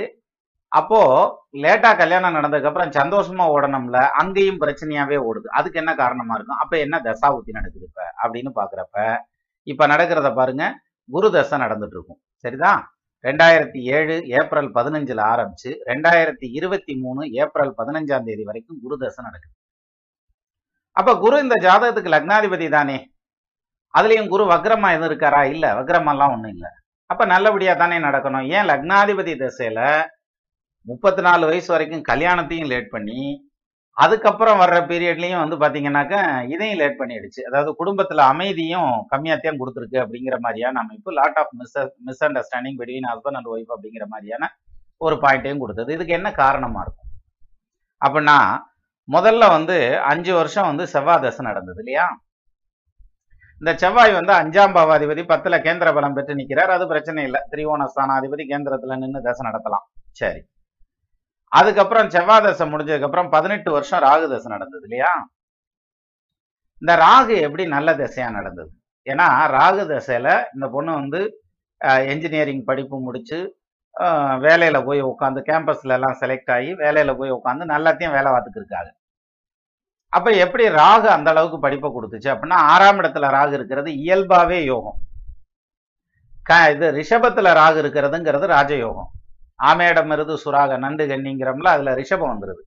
அப்போது லேட்டாக கல்யாணம் நடந்ததுக்கப்புறம் சந்தோஷமாக ஓடணும்ல, அங்கேயும் பிரச்சனையாகவே ஓடுது. அதுக்கு என்ன காரணமாக இருக்கும்? அப்போ என்ன தசா ஊற்றி நடக்குது இப்போ அப்படின்னு பார்க்குறப்ப, இப்போ நடக்கிறத பாருங்கள், குரு தசை நடந்துகிட்ருக்கும். சரிதான், ரெண்டாயிரத்தி ஏழு ஏப்ரல் பதினஞ்சில் ஆரம்பித்து ரெண்டாயிரத்தி இருபத்தி மூணு ஏப்ரல் பதினஞ்சாம் தேதி வரைக்கும் குரு தசை நடக்குது. அப்போ குரு இந்த ஜாதகத்துக்கு லக்னாதிபதி தானே, அதுலேயும் குரு வக்ரமாக எதுவும் இருக்காரா? இல்லை, வக்ரமெல்லாம் ஒன்றும் இல்லை. அப்போ நல்லபடியாக தானே நடக்கணும். ஏன் லக்னாதிபதி தசையில் முப்பத்தி நாலு வயசு வரைக்கும் கல்யாணத்தையும் லேட் பண்ணி, அதுக்கப்புறம் வர்ற பீரியட்லையும் வந்து பார்த்தீங்கன்னாக்க இதையும் லேட் பண்ணிடுச்சு. அதாவது குடும்பத்தில் அமைதியும் கம்மியாகத்தான் கொடுத்துருக்கு அப்படிங்கிற மாதிரியான அமைப்பு, lot of miss miss understanding between husband and wife அப்படிங்கிற மாதிரியான ஒரு பாயிண்ட்டையும் கொடுத்தது. இதுக்கு என்ன காரணமாக இருக்கும் அப்படின்னா, முதல்ல வந்து அஞ்சு வருஷம் வந்து செவ்வாய் தசை நடந்தது இல்லையா? இந்த செவ்வாய் வந்து அஞ்சாம் பாவாதிபதி பத்தில் கேந்திர பலம் பெற்று நிற்கிறார், அது பிரச்சனை இல்லை, திரிகோண ஸ்தானாதிபதி கேந்திரத்தில் நின்று தசை நடத்தலாம். சரி, அதுக்கப்புறம் செவ்வாய் தசை முடிஞ்சதுக்கப்புறம் பதினெட்டு வருஷம் ராகு தசை நடந்தது இல்லையா? இந்த ராகு எப்படி நல்ல தசையாக நடந்தது? ஏன்னா ராகு தசையில் இந்த பொண்ணு வந்து என்ஜினியரிங் படிப்பு முடித்து வேலையில் போய் உட்காந்து கேம்பஸில் எல்லாம் செலக்ட் ஆகி வேலையில் போய் உட்காந்து நல்லாத்தையும் வேலை பார்த்துட்டு இருக்காங்க. அப்போ எப்படி ராகு அந்த அளவுக்கு படிப்பை கொடுத்துச்சு அப்படின்னா, ஆறாம் இடத்துல ராகு இருக்கிறது இயல்பாகவே யோகம். க இது ரிஷபத்தில் ராகு இருக்கிறதுங்கிறது ராஜயோகம். ஆமையிடம் இருந்து சுராக நண்டு கண்ணிங்கிறம்ல, அதில் ரிஷபம் வந்துடுது.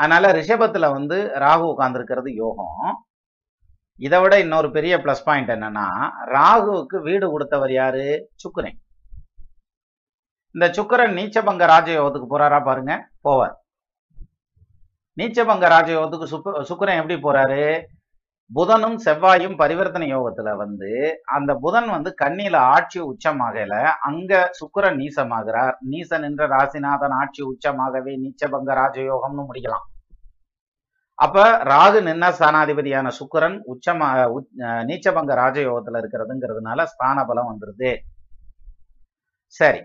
அதனால் ரிஷபத்தில் வந்து ராகு உட்காந்துருக்கிறது யோகம். இதை விட இன்னொரு பெரிய ப்ளஸ் பாயிண்ட் என்னென்னா, ராகுவுக்கு வீடு கொடுத்தவர் யார்? சுக்கிரன். இந்த சுக்கிரன் நீச்சபங்க ராஜயோகத்துக்கு போகிறாரா பாருங்க, போவார். நீச்சபங்க ராஜயோகத்துக்கு சுக்கு சுக்கிரன் எப்படி போகிறாரு? புதனும் செவ்வாயும் பரிவர்த்தனை யோகத்துல வந்து அந்த புதன் வந்து கன்னியில ஆட்சி உச்சமாகல, அங்க சுக்கிரன் நீசமாகிறார். நீசன் என்ற ராசிநாதன் ஆட்சி உச்சமாகவே நீச்சபங்க ராஜயோகம்னு முடிக்கலாம். அப்ப ராகு நின்ன ஸ்தானாதிபதியான சுக்கிரன் உச்சமா நீச்சபங்க ராஜயோகத்துல இருக்கிறதுங்கிறதுனால ஸ்தான பலம் வந்துருது. சரி,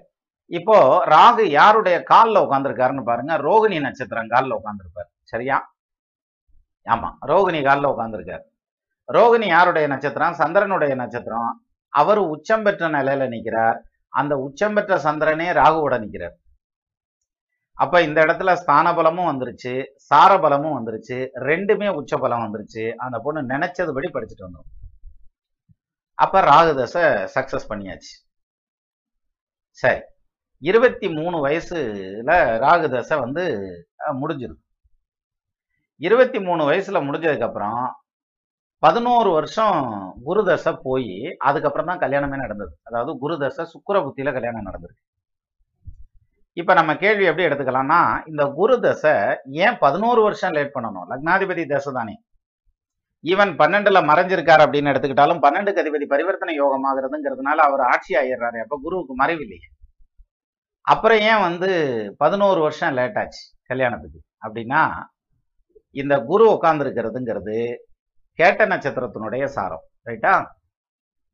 இப்போ ராகு யாருடைய காலில் உட்காந்துருக்காருன்னு பாருங்க. ரோகிணி நட்சத்திரம் காலில் உட்காந்துருப்பார். சரியா? ஆமா, ரோகிணி காலில் உட்காந்துருக்காரு. ரோகிணி யாருடைய நட்சத்திரம்? சந்திரனுடைய நட்சத்திரம். அவர் உச்சம் பெற்ற நிலையில நிற்கிறார். அந்த உச்சம் பெற்ற சந்திரனே ராகுவோட நிற்கிறார். அப்ப இந்த இடத்துல ஸ்தான பலமும் வந்துருச்சு, சார பலமும் வந்துருச்சு, ரெண்டுமே உச்ச பலம் வந்துருச்சு. அந்த பொண்ணு நினைச்சதுபடி படிச்சுட்டு வந்துடும். அப்ப ராகு தசை சக்சஸ் பண்ணியாச்சு. சரி, இருபத்தி மூணு வயசுல ராகு தசை வந்து முடிஞ்சிருக்கு. இருபத்தி மூணு வயசுல முடிஞ்சதுக்கப்புறம் பதினோரு வருஷம் குருதசை போய் அதுக்கப்புறம் தான் கல்யாணமே நடந்தது. அதாவது குருதசை சுக்கிர புத்தியில கல்யாணம் நடந்திருக்கு. இப்போ நம்ம கேள்வி எப்படி எடுத்துக்கலாம்னா, இந்த குருதசை ஏன் பதினோரு வருஷம் லேட் பண்ணணும்? லக்னாதிபதி தசை தானே. ஈவன் பன்னெண்டுல மறைஞ்சிருக்கார் அப்படின்னு எடுத்துக்கிட்டாலும் பன்னெண்டுக்கு அதிபதி பரிவர்த்தனை யோகமாகிறதுங்கிறதுனால அவர் ஆட்சி ஆயிடுறாரு. அப்போ குருவுக்கு மறைவில்லையே. அப்புறம் ஏன் வந்து பதினோரு வருஷம் லேட் ஆச்சு கல்யாணத்துக்கு அப்படின்னா, இந்த குரு உட்காந்துருக்கிறதுங்கிறது கேட்ட நட்சத்திரத்தினுடைய சாரம். ரைட்டா?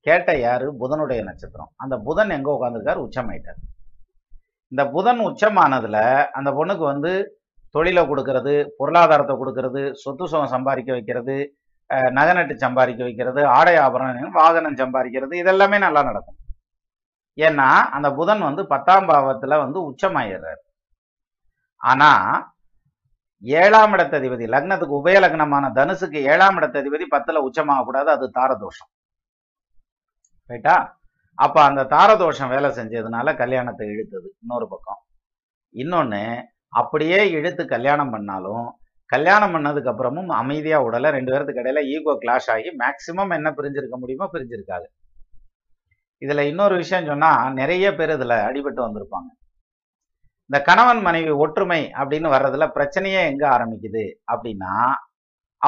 கேட்ட யாரு? புதனுடைய நட்சத்திரம். அந்த புதன் எங்கே உட்காந்துருக்கார்? உச்சமாயிட்டார். இந்த புதன் உச்சமானதுல அந்த பொண்ணுக்கு வந்து தொழிலை கொடுக்கறது, பொருளாதாரத்தை கொடுக்கறது, சொத்து சுகம் சம்பாதிக்க வைக்கிறது, நகை நட்டு சம்பாதிக்க வைக்கிறது, ஆடை ஆபரணம் வாகனம் சம்பாதிக்கிறது, இதெல்லாமே நல்லா நடக்கும். ஏன்னா அந்த புதன் வந்து பத்தாம் பாவத்தில் வந்து உச்சமாயிடுறாரு. ஆனால் ஏழாம் இடத்ததிபதி லக்னத்துக்கு உபய லக்னமான தனுசுக்கு ஏழாம் இடத்ததிபதி பத்துல உச்சமாகக்கூடாது, அது தாரதோஷம். ரைட்டா? அப்ப அந்த தாரதோஷம் வேலை செஞ்சதுனால கல்யாணத்தை இழுத்தது இன்னொரு பக்கம். இன்னொன்னு, அப்படியே இழுத்து கல்யாணம் பண்ணாலும் கல்யாணம் பண்ணதுக்கு அப்புறமும் அமைதியா உடல, ரெண்டு பேருக்கு இடையில ஈகோ கிளாஷ் ஆகி மேக்சிமம் என்ன பிரிஞ்சிருக்க முடியுமோ பிரிஞ்சிருக்காது. இதுல இன்னொரு விஷயம் சொன்னா, நிறைய பேர் இதுல அடிபட்டு வந்திருப்பாங்க. இந்த கணவன் மனைவி ஒற்றுமை அப்படின்னு வர்றதுல பிரச்சனையே எங்க ஆரம்பிக்குது அப்படின்னா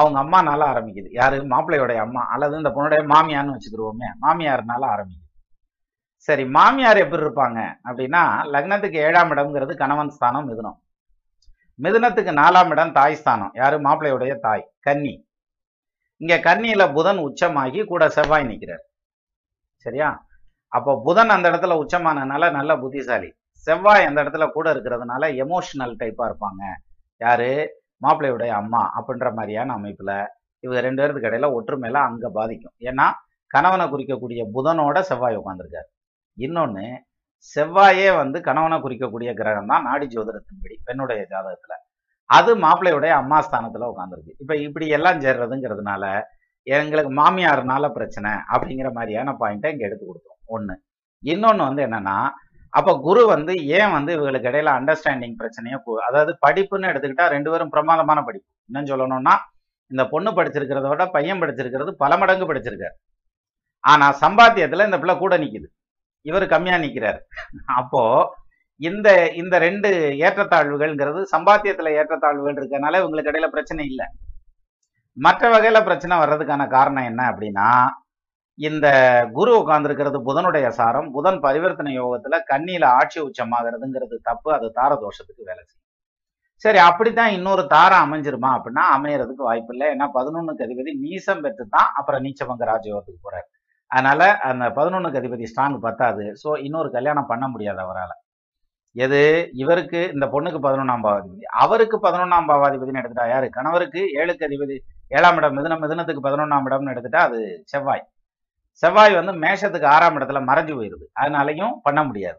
அவங்க அம்மானால ஆரம்பிக்குது. யாரு? மாப்பிள்ளையோடைய அம்மா அல்லது இந்த பொண்ணுடைய மாமியார்னு வச்சுக்கிடுவோமே, மாமியார்னால ஆரம்பிக்குது. சரி, மாமியார் எப்படி இருப்பாங்க அப்படின்னா, லக்னத்துக்கு ஏழாம் இடம்ங்கிறது கணவன் ஸ்தானம் மிதுனம், மிதுனத்துக்கு நாலாம் இடம் தாய் ஸ்தானம். யாரு? மாப்பிள்ளையுடைய தாய் கன்னி. இங்க கன்னியில புதன் உச்சமாகி கூட செவ்வாய் நிற்கிறார். சரியா? அப்போ புதன் அந்த இடத்துல உச்சமானதுனால நல்ல புத்திசாலி, செவ்வாய் அந்த இடத்துல கூட இருக்கிறதுனால எமோஷனல் டைப்பா இருப்பாங்க. யாரு? மாப்பிள்ளையுடைய அம்மா. அப்படின்ற மாதிரியான அமைப்புல இவங்க ரெண்டு பேருக்கு இடையில ஒற்றுமையில அங்க பாதிக்கும். ஏன்னா கணவனை குறிக்கக்கூடிய புதனோட செவ்வாய் உட்காந்துருக்காரு. இன்னொன்னு, செவ்வாயே வந்து கணவனை குறிக்கக்கூடிய கிரகம் தான் நாடி ஜோதிடத்தின்படி பெண்ணுடைய ஜாதகத்துல. அது மாப்பிள்ளையுடைய அம்மா ஸ்தானத்துல உட்காந்துருக்கு. இப்ப இப்படி எல்லாம் சேர்றதுங்கிறதுனால எங்களுக்கு மாமியார்னால பிரச்சனை அப்படிங்கிற மாதிரியான பாயிண்ட்டை இங்க எடுத்து கொடுத்தோம். ஒண்ணு. இன்னொன்னு வந்து என்னன்னா, அப்போ குரு வந்து ஏன் வந்து இவங்களுக்கு இடையில அண்டர்ஸ்டாண்டிங் பிரச்சனையே, அதாவது படிப்புன்னு எடுத்துக்கிட்டா ரெண்டு பேரும் பிரமாதமான படிப்பு. என்னன்னு சொல்லணும்னா, இந்த பொண்ணு படிச்சிருக்கிறத விட பையன் படிச்சிருக்கிறது பல மடங்கு படிச்சிருக்காரு. ஆனா சம்பாத்தியத்துல இந்த பிள்ளை கூட நிக்குது, இவர் கம்மியா நிக்கிறாரு. அப்போ இந்த இந்த ரெண்டு ஏற்றத்தாழ்வுகள்ங்கிறது, சம்பாத்தியத்துல ஏற்றத்தாழ்வுகள் இருக்கிறதுனால இவங்களுக்கு இடையில பிரச்சனை இல்லை. மற்ற வகையில பிரச்சனை வர்றதுக்கான காரணம் என்ன அப்படின்னா, இந்த குரு உட்கார்ந்துருக்கிறது புதனுடைய சாரம். புதன் பரிவர்த்தனை யோகத்துல கண்ணியில ஆட்சி உச்சமாகிறதுங்கிறது தப்பு, அது தார தோஷத்துக்கு வேலை செய்யும். சரி, அப்படித்தான் இன்னொரு தாரம் அமைஞ்சிருமா அப்படின்னா அமையறதுக்கு வாய்ப்பு இல்லை. ஏன்னா பதினொன்னுக்கு அதிபதி நீசம் பெற்று தான் அப்புறம் நீச்சபங்க ராஜயோகத்துக்கு போறாரு. அதனால அந்த பதினொன்னுக்கு அதிபதி ஸ்ட்ராங் பத்தாது. ஸோ இன்னொரு கல்யாணம் பண்ண முடியாது அவரால். எது? இவருக்கு, இந்த பொண்ணுக்கு பதினொன்னாம் பாவாதிபதி, அவருக்கு பதினொன்னாம் பாவாதிபதினு எடுத்துட்டா யாரு? கணவருக்கு ஏழுக்கு அதிபதி ஏழாம் இடம் மிதுனம், மிதுனத்துக்கு பதினொன்னாம் இடம்னு எடுத்துட்டா அது செவ்வாய். செவ்வாய் வந்து மேஷத்துக்கு ஆறாம் இடத்துல மறைஞ்சு போயிடுது, அதனாலையும் பண்ண முடியாது.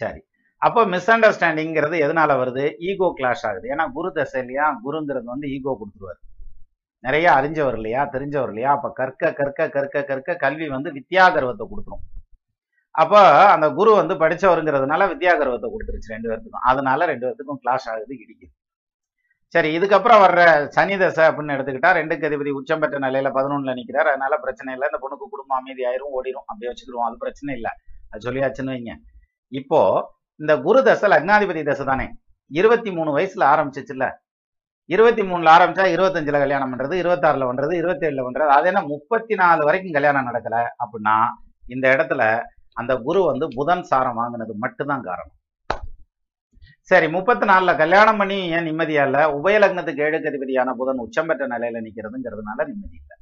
சரி, அப்போ மிஸ் அண்டர்ஸ்டாண்டிங்கிறது எதனால வருது? ஈகோ கிளாஷ் ஆகுது. ஏன்னா குரு தசை இல்லையா, குருங்கிறது வந்து ஈகோ கொடுத்துருவாரு. நிறைய அறிஞ்சவர் இல்லையா, தெரிஞ்சவர் இல்லையா. அப்போ கற்க கற்க கற்க கற்க கல்வி வந்து வித்யாகர்வத்தை கொடுத்துரும். அப்போ அந்த குரு வந்து படித்தவருங்கிறதுனால வித்யாகர்வத்தை கொடுத்துருச்சு ரெண்டு பேர்த்துக்கும். அதனால ரெண்டு பேர்த்துக்கும் கிளாஷ் ஆகுது, இடிக்குது. சரி, இதுக்கப்புறம் வர்ற சனி தசை அப்படின்னு எடுத்துக்கிட்டா ரெண்டுக்கு அதிபதி உச்சம் பெற்ற நிலையில பதினொன்னுல நிற்கிறார். அதனால பிரச்சனை இல்லை, இந்த பொண்ணுக்கு குடும்பம் அமைதி ஆயிரும், ஓடிடும், அப்படி வச்சுக்கிடுவோம், அது பிரச்சனை இல்லை, அது சொல்லியாச்சுன்னு வைங்க. இப்போ இந்த குரு தசை லக்னாதிபதி தசை தானே, இருபத்தி மூணு வயசுல ஆரம்பிச்சிச்சுல. இருபத்தி மூணுல ஆரம்பிச்சா இருபத்தஞ்சுல கல்யாணம் பண்றது, இருபத்தாறுல பண்றது, இருபத்தேழுல பண்றது, அது என்ன முப்பத்தி நாலு வரைக்கும் கல்யாணம் நடக்கல அப்படின்னா இந்த இடத்துல அந்த குரு வந்து புதன் சாரம் வாங்கினது மட்டும்தான் காரணம். சரி, முப்பத்தி நாலுல கல்யாணம் பண்ணி ஏன் நிம்மதியா இல்லை? உபயலக்னத்துக்கு ஏழுக்கு அதிபதியான புதன் உச்சம் பெற்ற நிலையில நிக்கிறதுங்கிறதுனால நிம்மதி இல்லை.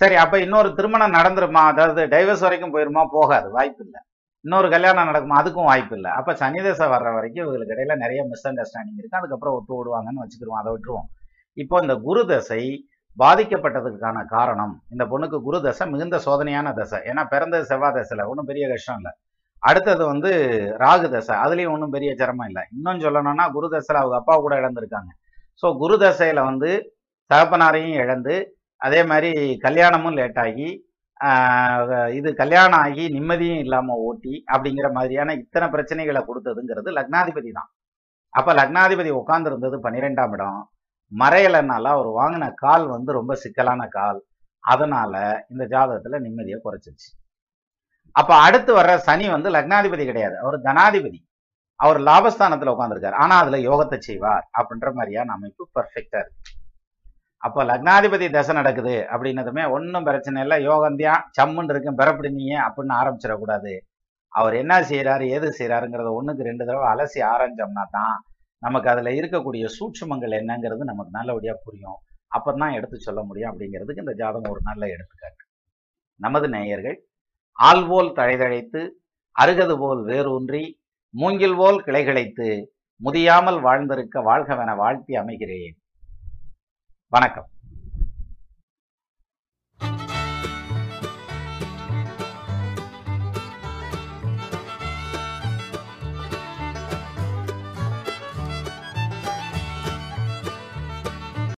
சரி, அப்ப இன்னொரு திருமணம் நடந்துருமா, அதாவது டைவர்ஸ் வரைக்கும் போயிருமா? போகாது, வாய்ப்பு இல்லை. இன்னொரு கல்யாணம் நடக்குமா? அதுக்கும் வாய்ப்பு இல்லை. அப்ப சனிதசை வர்ற வரைக்கும் இவங்களுக்கு இடையில நிறைய மிஸ் அண்டர்ஸ்டாண்டிங் இருக்கு. அதுக்கப்புறம் ஒத்து விடுவாங்கன்னு வச்சுக்கிடுவோம், அதை விட்டுருவோம். இப்போ இந்த குரு தசை பாதிக்கப்பட்டதுக்கான காரணம், இந்த பொண்ணுக்கு குரு தசை மிகுந்த சோதனையான தசை. ஏன்னா பிறந்தது செவ்வாய் தசையில, ஒன்றும் பெரிய கஷ்டம் இல்லை. அடுத்தது வந்து ராகு தசை, அதுலேயும் ஒன்றும் பெரிய சிரமம் இல்லை. இன்னும் சொல்லணும்னா குரு தசையில் அவங்க அப்பா கூட இழந்திருக்காங்க. ஸோ குரு தசையில் வந்து தகப்பனாரையும் இழந்து, அதே மாதிரி கல்யாணமும் லேட்டாகி, இது கல்யாணம் ஆகி நிம்மதியும் இல்லாமல் ஓட்டி, அப்படிங்கிற மாதிரியான இத்தனை பிரச்சனைகளை கொடுத்ததுங்கிறது லக்னாதிபதி தான். அப்போ லக்னாதிபதி உட்காந்துருந்தது பன்னிரெண்டாம் இடம் மறையலைனால அவர் வாங்கின கால் வந்து ரொம்ப சிக்கலான கால். அதனால இந்த ஜாதகத்தில் நிம்மதியை குறைச்சிருச்சு. அப்ப அடுத்து வர்ற சனி வந்து லக்னாதிபதி கிடையாது, அவர் தனாதிபதி. அவர் லாபஸ்தானத்துல உட்காந்துருக்காரு, ஆனா அதுல யோகத்தை செய்வார் அப்படின்ற மாதிரியான அமைப்பு பர்ஃபெக்டா இருக்கு. அப்போ லக்னாதிபதி தசை நடக்குது அப்படின்னதுமே ஒன்றும் பிரச்சனை இல்லை, யோகந்தியா சம்முன்னு இருக்கும், பிறப்பிடிங்க அப்படின்னு ஆரம்பிச்சிடக்கூடாது. அவர் என்ன செய்யறாரு, எது செய்யறாருங்கிறத ஒண்ணுக்கு ரெண்டு தடவை அலசி ஆரம்பிச்சோம்னா தான் நமக்கு அதுல இருக்கக்கூடிய சூட்சுமங்கள் என்னங்கிறது நமக்கு நல்லபடியா புரியும். அப்பதான் எடுத்து சொல்ல முடியும். அப்படிங்கிறதுக்கு இந்த ஜாதகம் ஒரு நல்ல எடுத்துக்காட்டு. நமது நேயர்கள் ஆள்போல் தழைதழைத்து, அருகது போல் வேரூன்றி, மூங்கில் போல் கிளைகிளைத்து, முதியாமல் வாழ்ந்திருக்க வாழ்கவென வாழ்த்தி அமைகிறேன். வணக்கம்.